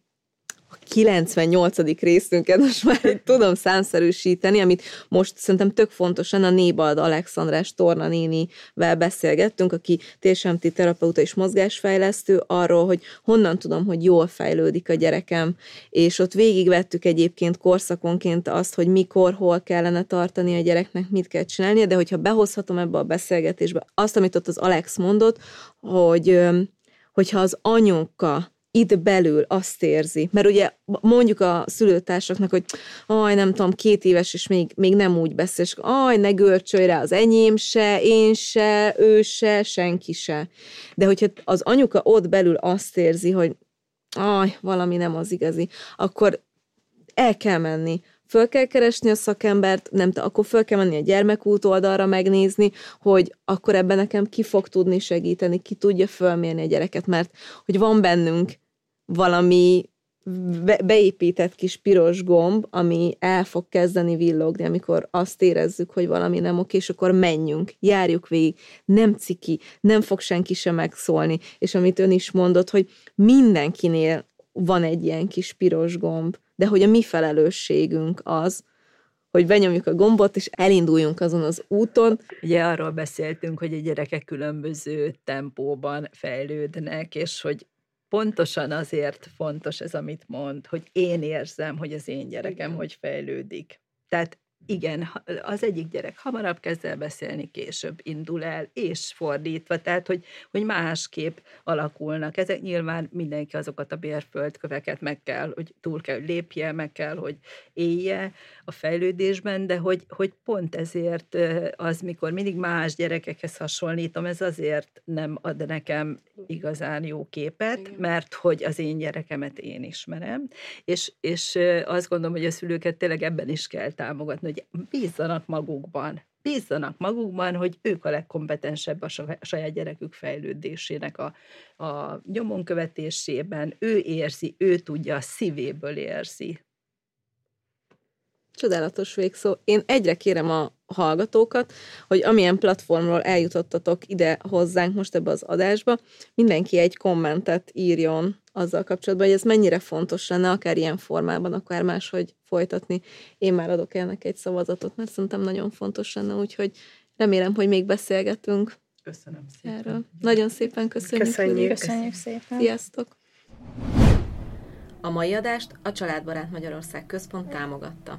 a kilencvennyolcadik részünket, most már itt tudom számszerűsíteni, amit most szerintem tök fontosan a Nébald Alexandrás Tornanénivel beszélgettünk, aki té es em té terapeuta és mozgásfejlesztő, arról, hogy honnan tudom, hogy jól fejlődik a gyerekem, és ott végigvettük egyébként korszakonként azt, hogy mikor, hol kellene tartani a gyereknek, mit kell csinálnia, de hogyha behozhatom ebbe a beszélgetésbe azt, amit ott az Alex mondott, hogy hogyha az anyunka itt belül azt érzi, mert ugye mondjuk a szülőtársaknak, hogy aj, nem tudom, két éves, és még, még nem úgy beszél, és aj, ne görcsölj rá, az enyém se, én se, ő se, senki se. De hogyha az anyuka ott belül azt érzi, hogy aj, valami nem az igazi, akkor el kell menni. Föl kell keresni a szakembert, nem, akkor föl kell menni a Gyermekút oldalra megnézni, hogy akkor ebben nekem ki fog tudni segíteni, ki tudja fölmérni a gyereket, mert hogy van bennünk valami beépített kis piros gomb, ami el fog kezdeni villogni, amikor azt érezzük, hogy valami nem oké, és akkor menjünk, járjuk végig, nem ciki, nem fog senki sem megszólni, és amit ön is mondott, hogy mindenkinél van egy ilyen kis piros gomb, de hogy a mi felelősségünk az, hogy benyomjuk a gombot, és elinduljunk azon az úton. Ugye arról beszéltünk, hogy a gyerekek különböző tempóban fejlődnek, és hogy pontosan azért fontos ez, amit mond, hogy én érzem, hogy az én gyerekem hogy fejlődik. Tehát igen, az egyik gyerek hamarabb kezd el beszélni, később indul el, és fordítva, tehát, hogy, hogy másképp alakulnak. Ezek nyilván mindenki azokat a bérföldköveket meg kell, hogy túl kell, hogy lépje, meg kell, hogy élje a fejlődésben, de hogy, hogy pont ezért az, mikor mindig más gyerekekhez hasonlítom, ez azért nem ad nekem igazán jó képet, mert hogy az én gyerekemet én ismerem, és, és azt gondolom, hogy a szülőket tényleg ebben is kell támogatni, hogy bízzanak magukban, bízzanak magukban, hogy ők a legkompetensebb a saját gyerekük fejlődésének a, a nyomon követésében, ő érzi, ő tudja, a szívéből érzi. Csodálatos végszó. Én egyre kérem a hallgatókat, hogy amilyen platformról eljutottatok ide hozzánk most ebbe az adásba, mindenki egy kommentet írjon azzal kapcsolatban, hogy ez mennyire fontos lenne, akár ilyen formában, akár máshogy folytatni. Én már adok ennek egy szavazatot, mert szerintem nagyon fontos lenne, úgyhogy remélem, hogy még beszélgetünk. Köszönöm szépen. Erről. Nagyon szépen köszönjük. Köszönjük, köszönjük szépen. Sziasztok. A mai adást a Családbarát Magyarország Központ támogatta.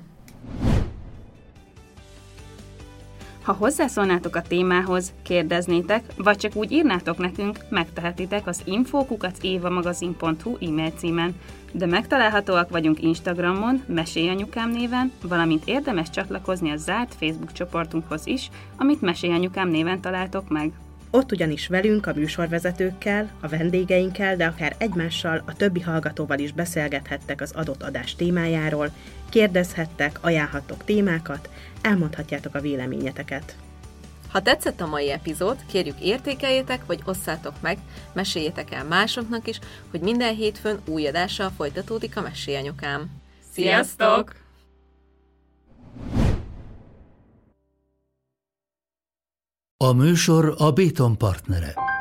Ha hozzászólnátok a témához, kérdeznétek, vagy csak úgy írnátok nekünk, megtehetitek az info kukac éva magazin pont hu e-mail címen. De megtalálhatóak vagyunk Instagramon, Mesélnyukám néven, valamint érdemes csatlakozni a zárt Facebook csoportunkhoz is, amit Mesélnyukám néven találtok meg. Ott ugyanis velünk, a műsorvezetőkkel, a vendégeinkkel, de akár egymással, a többi hallgatóval is beszélgethettek az adott adás témájáról, kérdezhettek, ajánlhattok témákat, elmondhatjátok a véleményeteket. Ha tetszett a mai epizód, kérjük értékeljétek, vagy osszátok meg, meséljétek el másoknak is, hogy minden hétfőn új adással folytatódik a Mesélnyukám. Sziasztok! A műsor a Béton partnere.